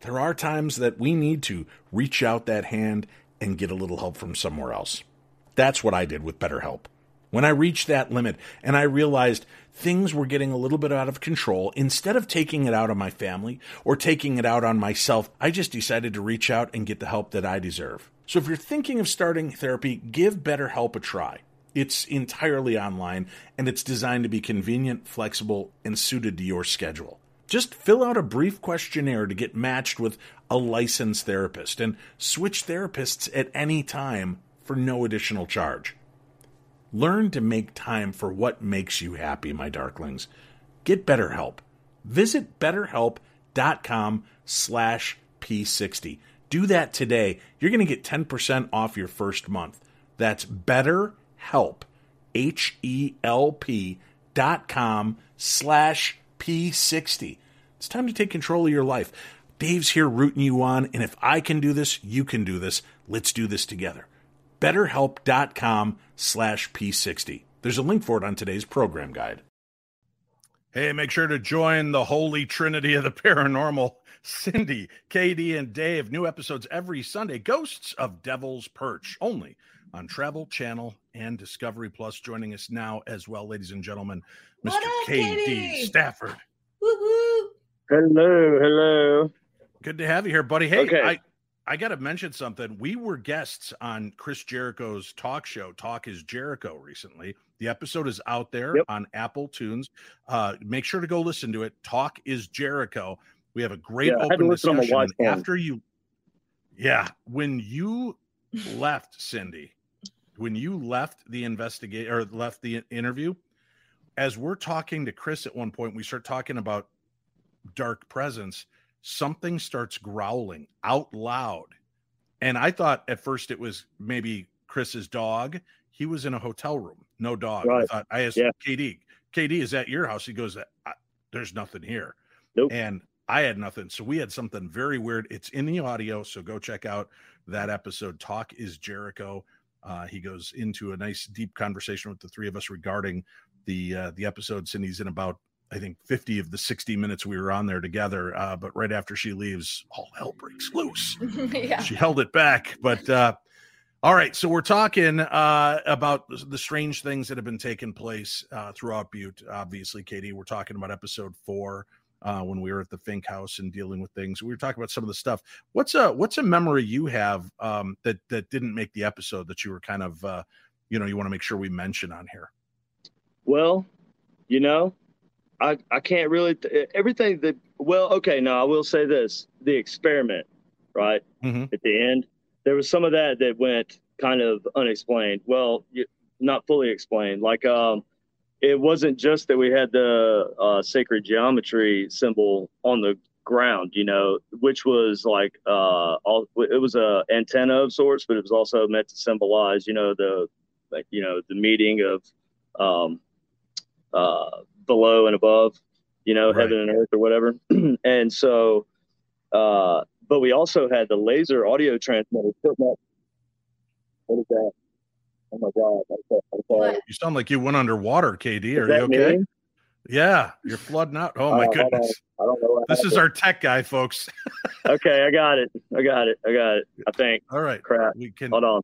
there are times that we need to reach out that hand and get a little help from somewhere else. That's what I did with BetterHelp. When I reached that limit and I realized things were getting a little bit out of control, instead of taking it out on my family or taking it out on myself, I just decided to reach out and get the help that I deserve. So if you're thinking of starting therapy, give BetterHelp a try. It's entirely online, and it's designed to be convenient, flexible, and suited to your schedule. Just fill out a brief questionnaire to get matched with a licensed therapist, and switch therapists at any time for no additional charge. Learn to make time for what makes you happy, my darklings. Get BetterHelp. Visit BetterHelp.com/P60. Do that today. You're going to get 10% off your first month. That's BetterHelp. Help, HELP.com/P60. It's time to take control of your life. Dave's here rooting you on, and if I can do this, you can do this. Let's do this together. BetterHelp.com/P60. There's a link for it on today's program guide. Hey, make sure to join the Holy Trinity of the Paranormal. Cindy, Katie, and Dave. New episodes every Sunday. Ghosts of Devil's Perch, only on Travel Channel and Discovery Plus. Joining us now as well, ladies and gentlemen, Mr. Katie Stafford. Woo-hoo. Hello. Good to have you here, buddy. Hey, okay. I got to mention something. We were guests on Chris Jericho's talk show, Talk Is Jericho, recently. The episode is out there on Apple Tunes. Make sure to go listen to it. Talk Is Jericho. We have a great open discussion. After you, when you left, Cindy, when you left the investigation or left the interview, as we're talking to Chris at one point, we start talking about dark presence. Something starts growling out loud. And I thought at first it was maybe Chris's dog. He was in a hotel room, no dog. Right. I asked KD, is that your house? He goes, there's nothing here. Nope. And I had nothing. So we had something very weird. It's in the audio. So go check out that episode. Talk Is Jericho. He goes into a nice deep conversation with the three of us regarding the episodes. And he's in about, I think, 50 of the 60 minutes we were on there together. But right after she leaves, all hell breaks loose. She held it back. But All right, so we're talking about the strange things that have been taking place throughout Butte. Obviously, Katie, we're talking about episode 4 when we were at the Fink house and dealing with things. We were talking about some of the stuff. What's a memory you have that didn't make the episode that you were kind of, you want to make sure we mention on here? Well, I can't really everything that. Well, okay, no, I will say this: the experiment, right at the end. There was some of that went kind of unexplained. Well, not fully explained. Like, it wasn't just that we had the sacred geometry symbol on the ground, which was like, it was a antenna of sorts, but it was also meant to symbolize, the meeting of below and above, right. Heaven and earth or whatever. And so, but we also had the laser audio transmitter. What is that? Oh my God! I'm sorry. You sound like you went underwater, KD. Are you okay? Me? Yeah, you're flooding out. Oh my goodness! I don't know. This is our tech guy, folks. Okay, I got it. I think. All right. Crap. We can. Hold on.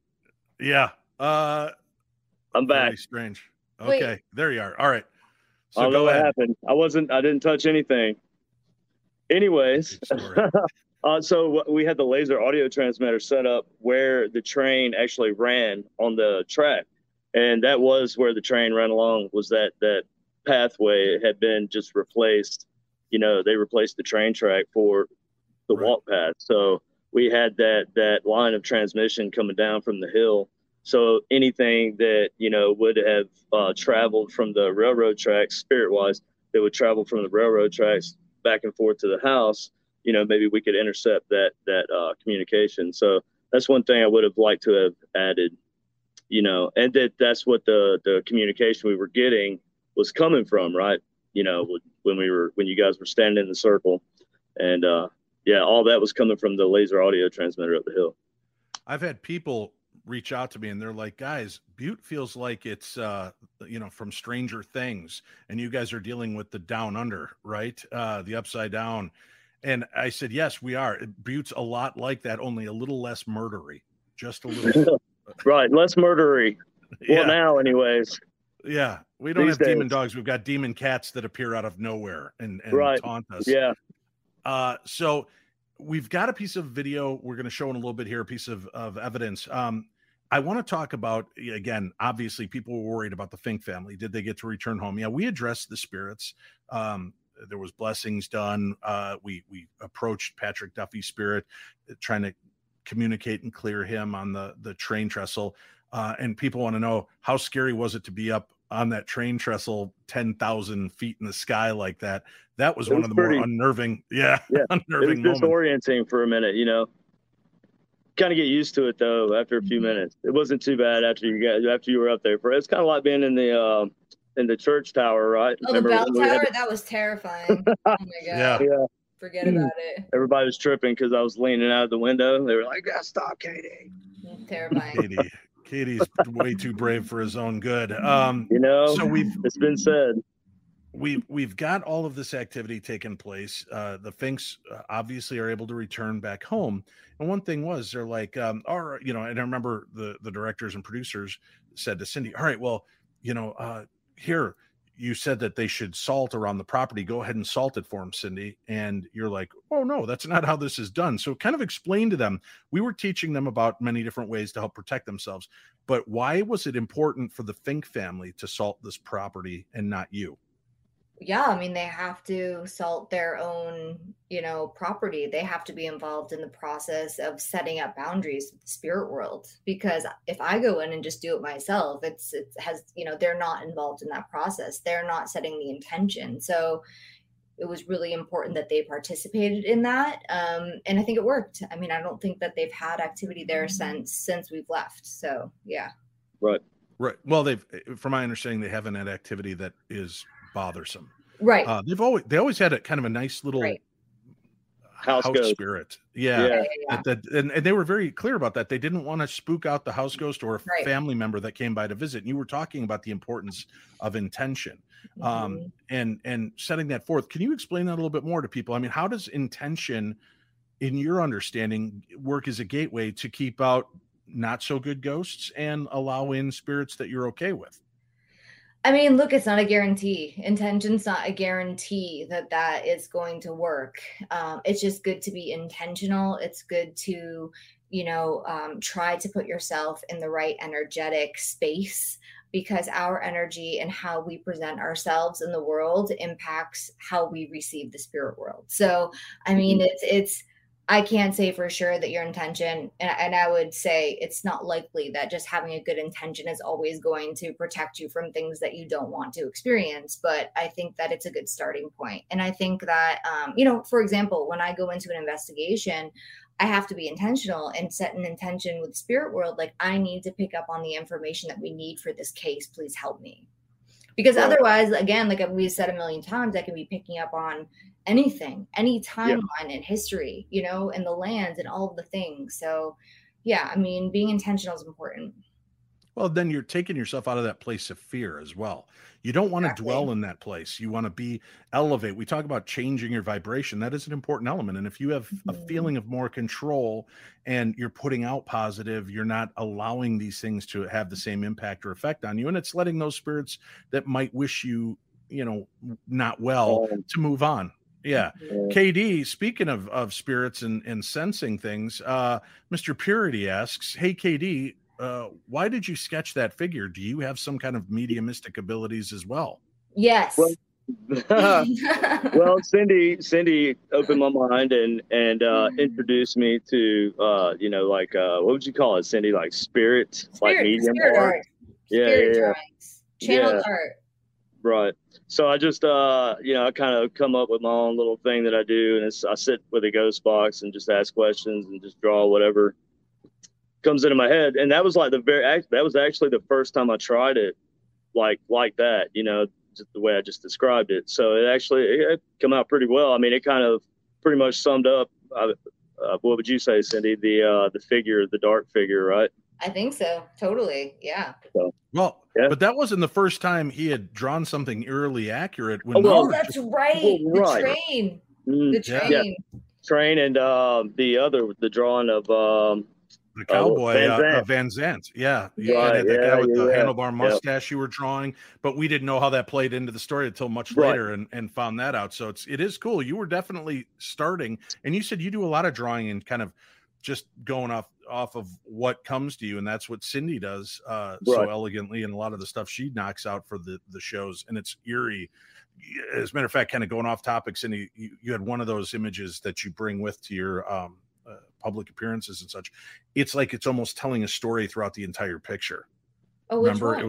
Yeah. I'm back. Really strange. Okay, wait. There you are. All right. So I don't know what happened. I didn't touch anything. Anyways. So we had the laser audio transmitter set up where the train actually ran on the track. And that was where the train ran along, was that pathway had been just replaced. They replaced the train track for the walk path. So we had that line of transmission coming down from the hill. So anything that, would have traveled from the railroad tracks, spirit-wise, that would travel from the railroad tracks back and forth to the house, maybe we could intercept that communication. So that's one thing I would have liked to have added, and that's what the communication we were getting was coming from, right? When you guys were standing in the circle, and all that was coming from the laser audio transmitter up the hill. I've had people reach out to me and they're like, guys, Butte feels like it's from Stranger Things, and you guys are dealing with the down under, right? The upside down. And I said, yes, we are. Butte's a lot like that, only a little less murdery. Just a little. Right, less murdery. Well, now, anyways. Yeah, we don't have demon dogs. We've got demon cats that appear out of nowhere and taunt us. Yeah. So we've got a piece of video we're going to show in a little bit here, a piece of evidence. I want to talk about, again, obviously people were worried about the Fink family. Did they get to return home? Yeah, we addressed the spirits. There was blessings done. We approached Patrick Duffy's spirit, trying to communicate and clear him on the train trestle. And people want to know, how scary was it to be up on that train trestle 10,000 feet in the sky like that? That was one of the more unnerving. Yeah. Unnerving. It was disorienting for a minute, Kind of get used to it though. After a few minutes, it wasn't too bad after you were up there. It's kind of like being in the in the church tower, right? Oh, remember the bell tower? That was terrifying. Oh my God. Yeah. Forget about it. Everybody was tripping because I was leaning out of the window. They were like, stop, Katie. That's terrifying. Katie's way too brave for his own good. So it's been said. We've got all of this activity taking place. The Finks obviously are able to return back home. And one thing was, they're like, and I remember the directors and producers said to Cindy, all right, well, here, you said that they should salt around the property. Go ahead and salt it for them, Cindy. And you're like, oh no, that's not how this is done. So kind of explain to them. We were teaching them about many different ways to help protect themselves, but why was it important for the Fink family to salt this property and not you? Yeah. I mean, they have to salt their own, property. They have to be involved in the process of setting up boundaries with the spirit world, because if I go in and just do it myself, they're not involved in that process. They're not setting the intention. So it was really important that they participated in that. And I think it worked. I mean, I don't think that they've had activity there since we've left. So yeah. Right. Well, from my understanding, they haven't had activity that is bothersome, right? They always had a kind of a nice little house spirit, yeah. And they were very clear about that. They didn't want to spook out the house ghost or a family member that came by to visit. And you were talking about the importance of intention, and setting that forth. Can you explain that a little bit more to people? I mean, how does intention, in your understanding, work as a gateway to keep out not so good ghosts and allow in spirits that you're okay with? I mean, look, it's not a guarantee. Intention's not a guarantee that that is going to work. It's just good to be intentional. It's good to, you know, try to put yourself in the right energetic space, because our energy and how we present ourselves in the world impacts how we receive the spirit world. So, I mean, it's I can't say for sure that your intention, and I would say it's not likely that just having a good intention is always going to protect you from things that you don't want to experience. But I think that it's a good starting point. And I think that, you know, for example, when I go into an investigation, I have to be intentional and set an intention with spirit world. Like, I need to pick up on the information that we need for this case. Please help me. Because otherwise, again, like we've said a million times, I can be picking up on anything, any timeline in history, you know, and the lands and all of the things. So, yeah, I mean, being intentional is important. Well, then you're taking yourself out of that place of fear as well. You don't want to dwell in that place. You want to elevate. We talk about changing your vibration. That is an important element. And if you have a feeling of more control and you're putting out positive, you're not allowing these things to have the same impact or effect on you. And it's letting those spirits that might wish you, you know, not well to move on. Yeah. KD, speaking of spirits and sensing things, Mr. Purity asks, hey, KD, why did you sketch that figure? Do you have some kind of mediumistic abilities as well? Yes. Well, well, Cindy opened my mind and introduced me to, you know, like, what would you call it, Cindy? Like spirit like medium art. Yeah, spirit drawings, channel art. Right. So I just, you know, I kind of come up with my own little thing that I do. And I sit with a ghost box and just ask questions and just draw whatever comes into my head. And that was like that was actually the first time I tried it like that, you know, just the way I just described it. So it actually it came out pretty well. I mean, it kind of pretty much summed up, what would you say, Cindy, the figure, the dark figure, right? I think so. Totally. Yeah. So, well, yeah. But that wasn't the first time he had drawn something eerily accurate. When that's right. The train. The train. Yeah. Train and the drawing of... the cowboy, Van Zandt. Yeah. You had that guy with the handlebar mustache you were drawing, but we didn't know how that played into the story until much later and found that out. So it is cool. You were definitely starting, and you said you do a lot of drawing and kind of just going off of what comes to you. And that's what Cindy does so elegantly. And a lot of the stuff she knocks out for the shows, and it's eerie. As a matter of fact, kind of going off topic, Cindy, you had one of those images that you bring with to your, public appearances and such. It's like it's almost telling a story throughout the entire picture. Oh, remember, it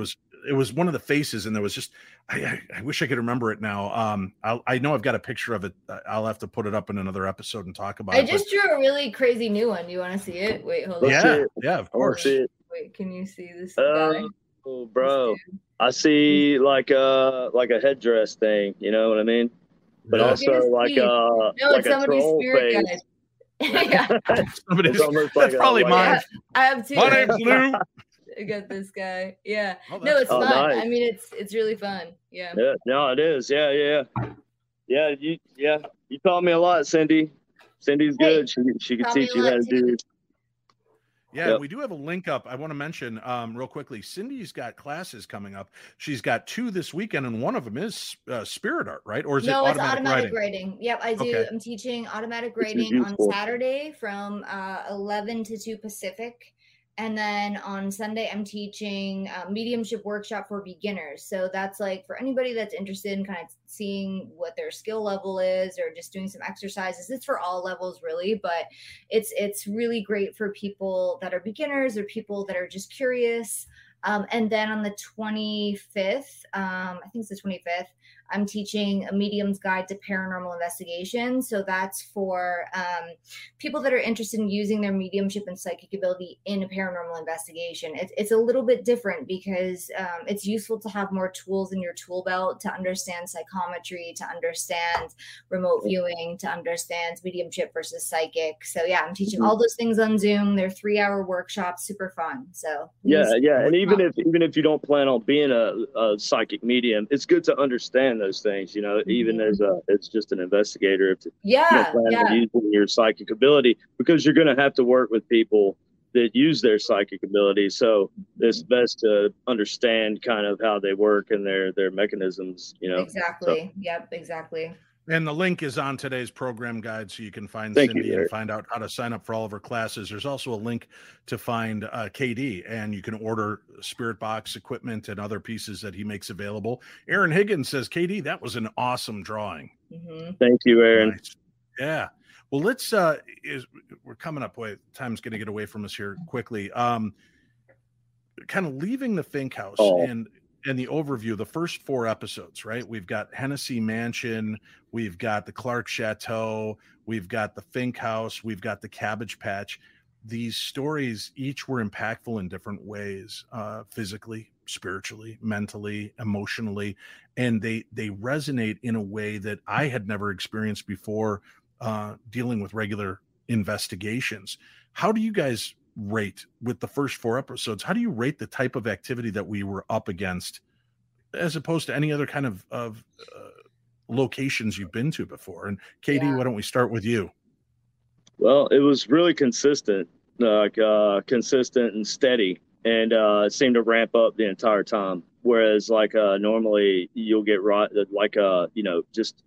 was one of the faces, and there was just I wish I could remember it now. I know I've got a picture of it. I'll have to put it up in another episode and talk about it. I just drew a really crazy new one. You want to see it? Wait, hold on. Yeah, of course. Wait, can you see this? Oh, bro, I see like a headdress thing. You know what I mean? But also like it's somebody's spirit guide. Yeah. That's probably mine. I have two. My name's Lou. I got this guy. Yeah. Oh, it's fun. Nice. I mean, it's really fun. Yeah. Yeah. No, it is. Yeah. Yeah. You taught me a lot, Cindy. Cindy's good. She can teach you how to do. Yeah, yep. We do have a link up. I want to mention real quickly, Cindy's got classes coming up. She's got two this weekend, and one of them is spirit art, right? Or is it automatic writing? Yep, I do. Okay. I'm teaching automatic writing on Saturday from 11 to 2 Pacific. And then on Sunday, I'm teaching a mediumship workshop for beginners. So that's like for anybody that's interested in kind of seeing what their skill level is or just doing some exercises. It's for all levels, really. But it's really great for people that are beginners or people that are just curious. And then on the 25th, I think it's the 25th, I'm teaching a medium's guide to paranormal investigation. So that's for people that are interested in using their mediumship and psychic ability in a paranormal investigation. It's a little bit different because it's useful to have more tools in your tool belt to understand psychometry, to understand remote viewing, to understand mediumship versus psychic. So yeah, I'm teaching all those things on Zoom. They're 3-hour workshops, super fun. So yeah, and even if you don't plan on being a psychic medium, it's good to understand those things, you know, even as it's just an investigator, if using your psychic ability, because you're going to have to work with people that use their psychic ability. So it's best to understand kind of how they work and their mechanisms, you know? Exactly. So. Yep, exactly. And the link is on today's program guide, so you can find Cindy and find out how to sign up for all of her classes. There's also a link to find KD, and you can order Spirit Box equipment and other pieces that he makes available. Aaron Higgins says, KD, that was an awesome drawing. Mm-hmm. Thank you, Aaron. Nice. Yeah. Well, let's, we're coming up. Wait, time's going to get away from us here quickly. Kind of leaving the Fink house and the overview, the first four episodes, right? We've got Hennessy Mansion, we've got the Clark Chateau, we've got the Fink house, we've got the Cabbage Patch. These stories each were impactful in different ways, physically, spiritually, mentally, emotionally, and they resonate in a way that I had never experienced before, dealing with regular investigations. How do you guys rate, with the first four episodes, how do you rate the type of activity that we were up against as opposed to any other kind of locations you've been to before? And Katie, why don't we start with you? Well, it was really consistent, consistent and steady, and it seemed to ramp up the entire time. Whereas normally you'll get just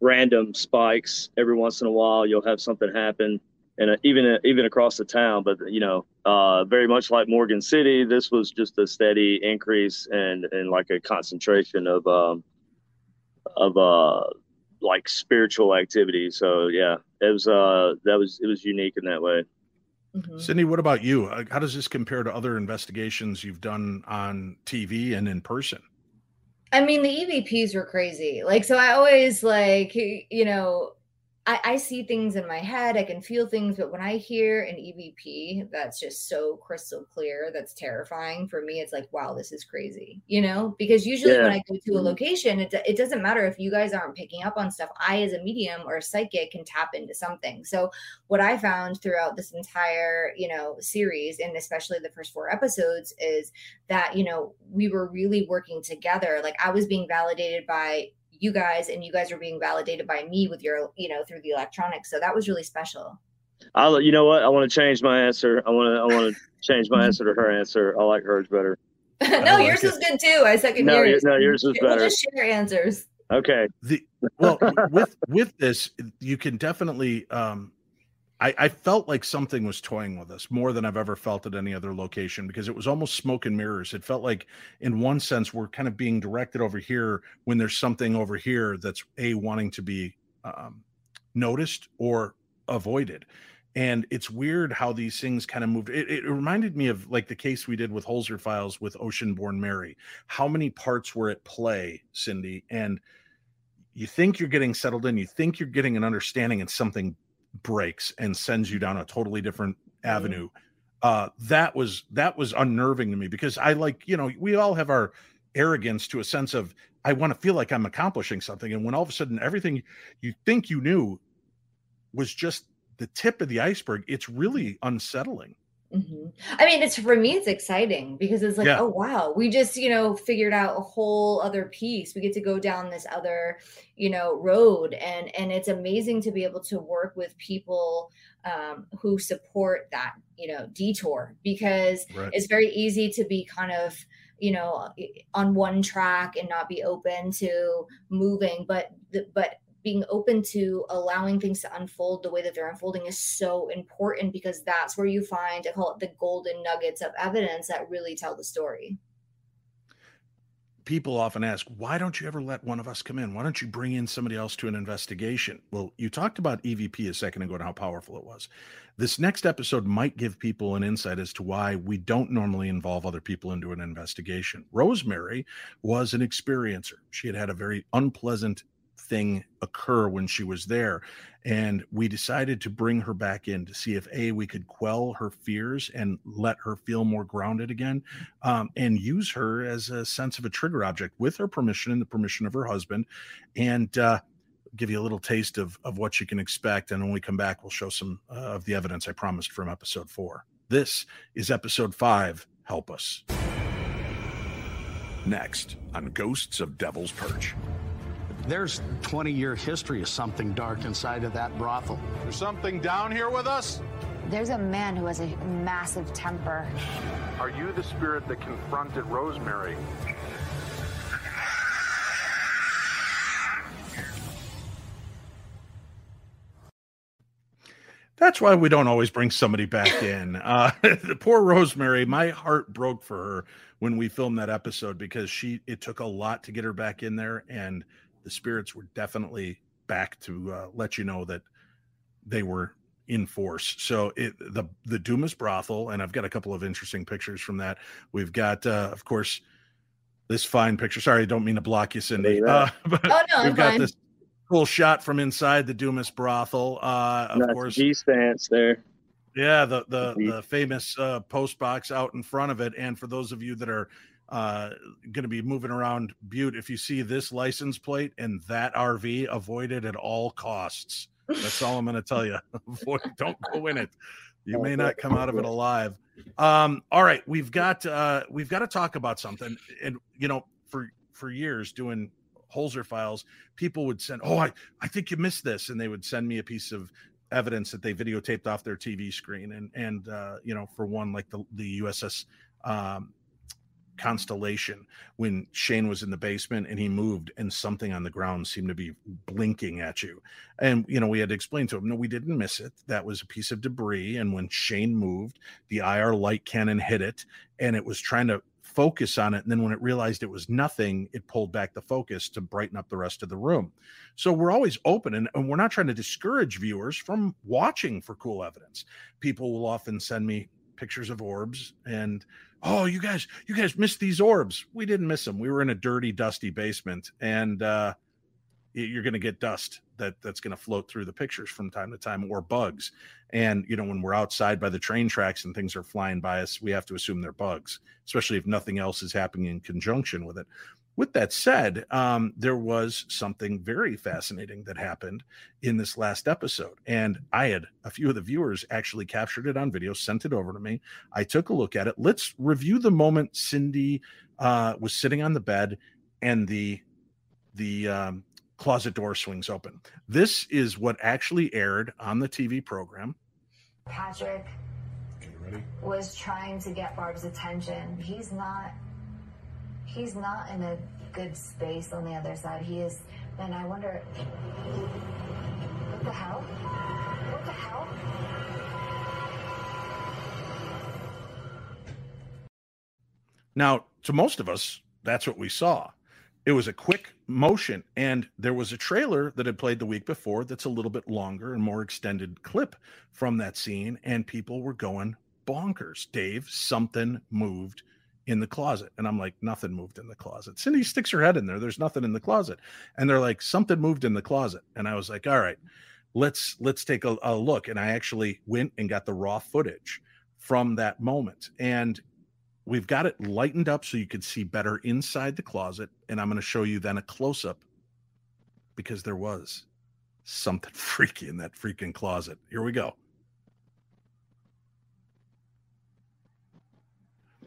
random spikes every once in a while, you'll have something happen. And even across the town, but very much like Morgan City, this was just a steady increase and like a concentration of like spiritual activity. So yeah, it was unique in that way. Mm-hmm. Cindy, what about you? How does this compare to other investigations you've done on TV and in person? I mean, the EVPs were crazy. So I always I see things in my head, I can feel things, but when I hear an EVP, that's just so crystal clear, that's terrifying for me. It's like, wow, this is crazy, because usually when I go to a location, it doesn't matter if you guys aren't picking up on stuff. I, as a medium or a psychic, can tap into something. So what I found throughout this entire, series, and especially the first four episodes, is that, we were really working together. I was being validated by you guys, and you guys are being validated by me with your, through the electronics. So that was really special. You know what? I want to change my answer. I want to change my answer to her answer. I like hers better. No, yours is good too. I second yours. No, yours is better. We'll just share answers. Okay. With this, you can definitely, I felt like something was toying with us more than I've ever felt at any other location, because it was almost smoke and mirrors. It felt like, in one sense, we're kind of being directed over here when there's something over here that's wanting to be noticed or avoided. And it's weird how these things kind of moved. It reminded me of the case we did with Holzer Files with Oceanborn Mary. How many parts were at play, Cindy? And you think you're getting settled in, you think you're getting an understanding, and something breaks and sends you down a totally different avenue. That was unnerving to me, because I we all have our arrogance to a sense of, I want to feel like I'm accomplishing something. And when all of a sudden everything you think you knew was just the tip of the iceberg, it's really unsettling. Mm-hmm. I mean, for me, it's exciting, because it's oh, wow, we just, figured out a whole other piece. We get to go down this other, road. And it's amazing to be able to work with people who support that, detour, because it's very easy to be kind of, on one track and not be open to moving. But being open to allowing things to unfold the way that they're unfolding is so important, because that's where you find, I call it, the golden nuggets of evidence that really tell the story. People often ask, why don't you ever let one of us come in? Why don't you bring in somebody else to an investigation? Well, you talked about EVP a second ago and how powerful it was. This next episode might give people an insight as to why we don't normally involve other people into an investigation. Rosemary was an experiencer. She had a very unpleasant thing occur when she was there, and we decided to bring her back in to see if we could quell her fears and let her feel more grounded again, and use her as a sense of a trigger object, with her permission and the permission of her husband, and give you a little taste of what you can expect. And when we come back, we'll show some of the evidence I promised from episode 4. This is episode 5, Help Us. Next on Ghosts of Devil's Perch. There's 20-year history of something dark inside of that brothel. There's something down here with us? There's a man who has a massive temper. Are you the spirit that confronted Rosemary? That's why we don't always bring somebody back in. The poor Rosemary, my heart broke for her when we filmed that episode, because it took a lot to get her back in there, and the spirits were definitely back to let you know that they were in force. So the Dumas brothel, and I've got a couple of interesting pictures from that. We've got, of course, this fine picture. Sorry, I don't mean to block you, Cindy. But oh, no, we've got this cool shot from inside the Dumas brothel. Of course, G stance there. Yeah, the famous post box out in front of it. And for those of you that are going to be moving around Butte, if you see this license plate and that RV, avoid it at all costs. That's all I'm going to tell you. Avoid, don't go in it. You may not come out of it alive. All right, we've got to talk about something. And you know, for years doing Holzer Files, people would send, I think you missed this, and they would send me a piece of evidence that they videotaped off their TV screen, and you know, for one, like the USS Constellation, when Shane was in the basement and he moved and something on the ground seemed to be blinking at you, and you know, we had to explain to him, no, we didn't miss it, that was a piece of debris, and when Shane moved, the IR light cannon hit it, and it was trying to focus on it, and then when it realized it was nothing, it pulled back the focus to brighten up the rest of the room. So we're always open, and we're not trying to discourage viewers from watching for cool evidence. People will often send me pictures of orbs, and you guys missed these orbs. We didn't miss them. We were in a dirty, dusty basement, and you're going to get dust that's going to float through the pictures from time to time, or bugs. And you know, when we're outside by the train tracks and things are flying by us, we have to assume they're bugs, especially if nothing else is happening in conjunction with it. With that said, there was something very fascinating that happened in this last episode, and I had a few of the viewers actually captured it on video, sent it over to me. I took a look at it. Let's review the moment Cindy was sitting on the bed and the closet door swings open. This is what actually aired on the TV program. Patrick was trying to get Barb's attention. He's not in a good space on the other side. He is, and I wonder, what the hell? What the hell? Now, to most of us, that's what we saw. It was a quick motion, and there was a trailer that had played the week before that's a little bit longer and more extended clip from that scene, and people were going bonkers. Dave, something moved in the closet. And I'm like, nothing moved in the closet. Cindy sticks her head in there. There's nothing in the closet. And they're like, something moved in the closet. And I was like, all right, let's take a look. And I actually went and got the raw footage from that moment. And we've got it lightened up so you can see better inside the closet. And I'm going to show you then a close-up, because there was something freaky in that freaking closet. Here we go.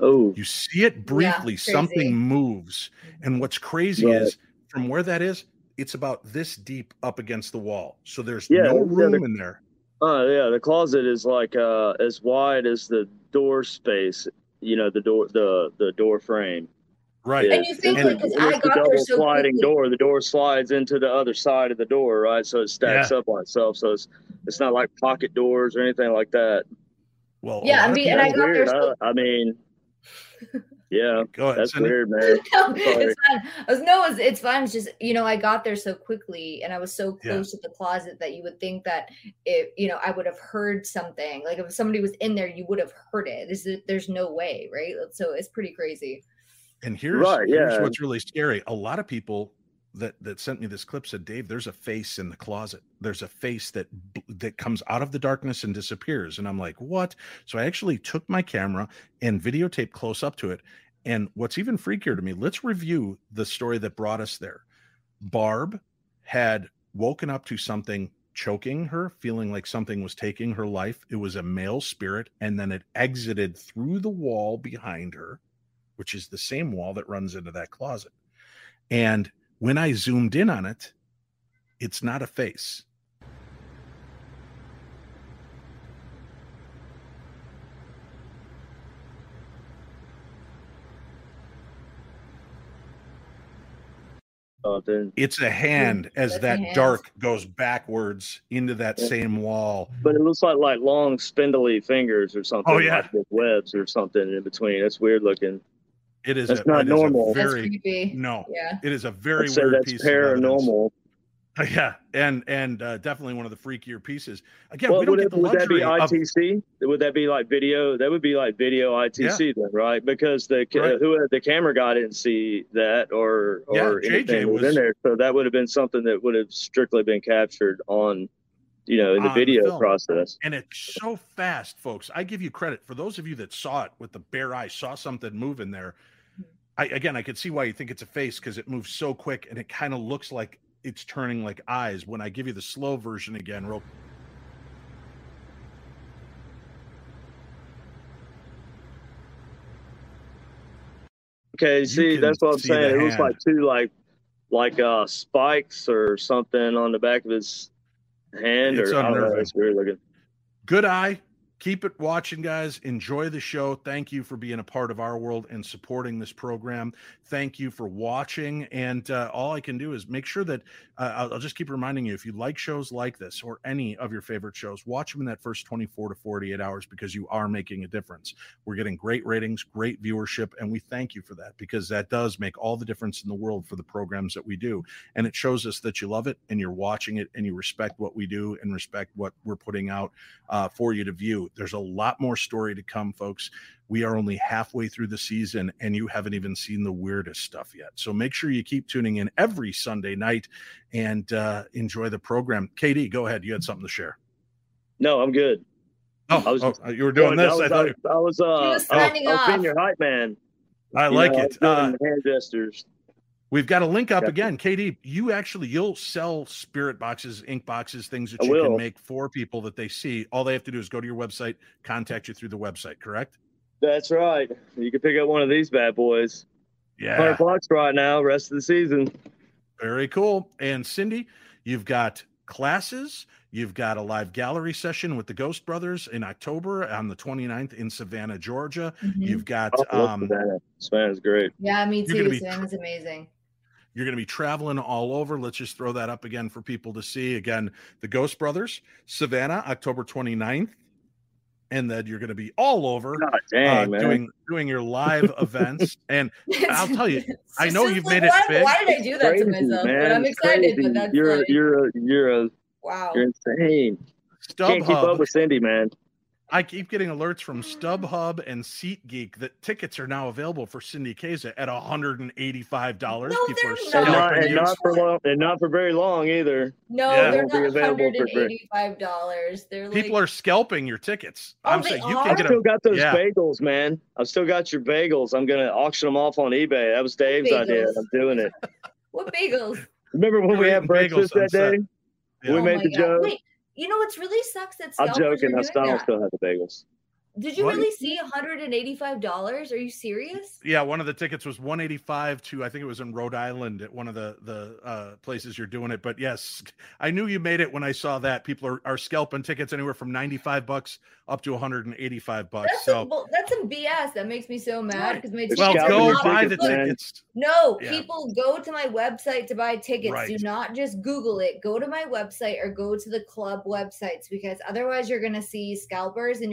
Oh, you see it briefly. Yeah, something moves. And what's crazy is from where that is, it's about this deep up against the wall. So there's no room in there. Oh, yeah. The closet is like as wide as the door space. You know, the door frame, right? And you think because I got there so sliding quickly. The door slides into the other side of the door, right? So it stacks up on itself. So it's not like pocket doors or anything like that. Well, yeah, I mean, and I got there. So I mean, yeah, go ahead, that's Cindy. Weird, man. No, it's fine. It's fine. It's just, you know, I got there so quickly, and I was so close to the closet that you would think that I would have heard something. Like if somebody was in there, you would have heard it. There's no way, right? So it's pretty crazy. And here's what's really scary. A lot of people that sent me this clip said, Dave, there's a face in the closet. There's a face that comes out of the darkness and disappears. And I'm like, what? So I actually took my camera and videotaped close up to it. And what's even freakier to me, let's review the story that brought us there. Barb had woken up to something choking her, feeling like something was taking her life. It was a male spirit, and then it exited through the wall behind her, which is the same wall that runs into that closet. And when I zoomed in on it, it's not a face. It's a hand as that dark goes backwards into that same wall. But it looks like long spindly fingers or something. Oh yeah, like with webs or something in between. That's weird looking. It is. That's not normal. That's creepy. No. Yeah. It is a very weird piece. That's paranormal. Yeah, and definitely one of the freakier pieces. Again, well, we don't get the luxury. Would that be ITC? Would that be like video? That would be like video ITC then, right? Because the camera guy didn't see that or anything JJ was in there, so that would have been something that would have strictly been captured on, in the video process. And it's so fast, folks. I give you credit for those of you that saw it with the bare eye, saw something move in there. I could see why you think it's a face because it moves so quick and it kind of looks like it's turning like eyes. When I give you the slow version again, real. Okay, see, that's what I'm saying. It looks like two like spikes or something on the back of his hand. It's unnerving. It's weird looking. Good eye. Keep it watching, guys. Enjoy the show. Thank you for being a part of our world and supporting this program. Thank you for watching. And all I can do is make sure that I'll just keep reminding you, if you like shows like this or any of your favorite shows, watch them in that first 24 to 48 hours because you are making a difference. We're getting great ratings, great viewership, and we thank you for that because that does make all the difference in the world for the programs that we do. And it shows us that you love it and you're watching it and you respect what we do and respect what we're putting out for you to view. There's a lot more story to come, folks. We are only halfway through the season, and you haven't even seen the weirdest stuff yet. So make sure you keep tuning in every Sunday night and enjoy the program. Katie, go ahead. You had something to share. No, I'm good. Oh, you were doing this? I was being your hype man. I like it. Hand gestures. We've got a link up again. KD, you'll sell spirit boxes, ink boxes, things that you can make for people that they see. All they have to do is go to your website, contact you through the website, correct? That's right. You can pick up one of these bad boys. Yeah. $100 right now, rest of the season. Very cool. And Cindy, you've got classes. You've got a live gallery session with the Ghost Brothers in October on the 29th in Savannah, Georgia. Mm-hmm. You've got Savannah's great. Yeah, me too. Savannah's amazing. You're going to be traveling all over. Let's just throw that up again for people to see. Again, the Ghost Brothers, Savannah, October 29th. And then you're going to be all over doing your live events. And I'll tell you, I know you've made it big. Why did I do that to myself? Man, but I'm excited. But that's you're insane. Can't keep up with Cindy, man. I keep getting alerts from StubHub and SeatGeek that tickets are now available for Cindy Kaza at $185. No, people are not for very long either. No, they're not $185. People are scalping your tickets. I'm saying you can get. I still got those bagels, man. I've still got your bagels. I'm gonna auction them off on eBay. That was Dave's idea. I'm doing it. What bagels? Remember when we had breakfast that day? Yeah. We made the joke. Wait. You know what's really sucks that scalpers are doing that. I'm joking. I still have the bagels. Did you really see $185? Are you serious? Yeah, one of the tickets was $185 to, I think it was in Rhode Island at one of the places you're doing it. But yes, I knew you made it when I saw that. People are scalping tickets anywhere from $95 up to $185. That's some BS. That makes me so mad because go buy the tickets. No, people go to my website to buy tickets. Right. Do not just Google it. Go to my website or go to the club websites because otherwise you're going to see scalpers and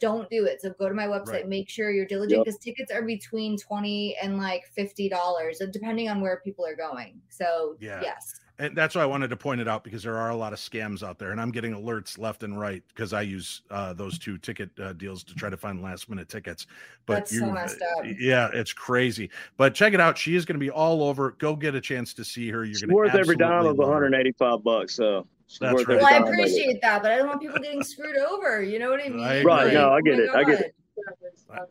don't do it. So go to my website. Right. Make sure you're diligent because tickets are between $20 and like $50, depending on where people are going. So yes. And that's why I wanted to point it out because there are a lot of scams out there, and I'm getting alerts left and right because I use those two ticket deals to try to find last minute tickets. But that's so messed up. Yeah, it's crazy. But check it out. She is going to be all over. Go get a chance to see her. It's worth every dime of $185. So. That's right. Well, I appreciate that, but I don't want people getting screwed over. You know what I mean? Right. No, I get it. I get it.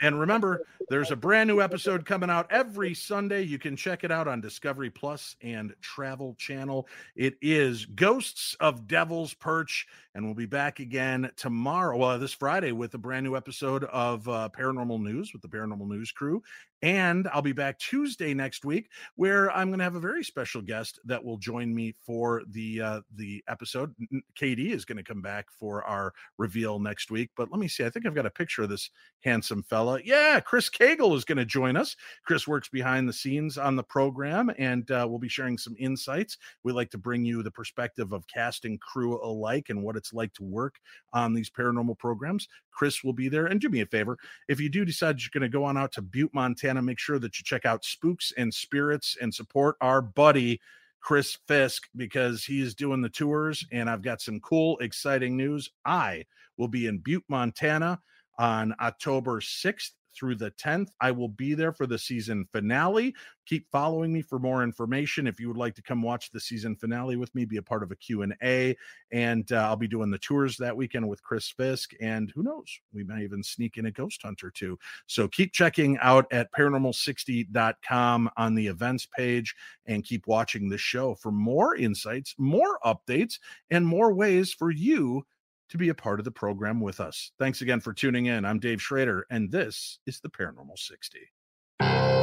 And remember, there's a brand new episode coming out every Sunday. You can check it out on Discovery Plus and Travel Channel. It is Ghosts of Devil's Perch, and we'll be back again tomorrow, this Friday, with a brand new episode of Paranormal News with the Paranormal News crew. And I'll be back Tuesday next week, where I'm going to have a very special guest that will join me for the episode. Katie is going to come back for our reveal next week. But let me see. I think I've got a picture of this handsome fella. Yeah, Chris Cagle is going to join us. Chris works behind the scenes on the program, and we'll be sharing some insights. We like to bring you the perspective of cast and crew alike and what it's like to work on these paranormal programs. Chris will be there. And do me a favor, if you do decide you're going to go on out to Butte, Montana, make sure that you check out Spooks and Spirits and support our buddy Chris Fisk, because he's doing the tours, and I've got some cool, exciting news. I will be in Butte, Montana on October 6th through the 10th. I will be there for the season finale. Keep following me for more information. If you would like to come watch the season finale with me, be a part of a Q&A, and I'll be doing the tours that weekend with Chris Fisk, and who knows, we may even sneak in a ghost hunt or two. So keep checking out at paranormal60.com on the events page, and keep watching the show for more insights, more updates, and more ways for you to be a part of the program with us. Thanks again for tuning in. I'm Dave Schrader, and this is the Paranormal 60.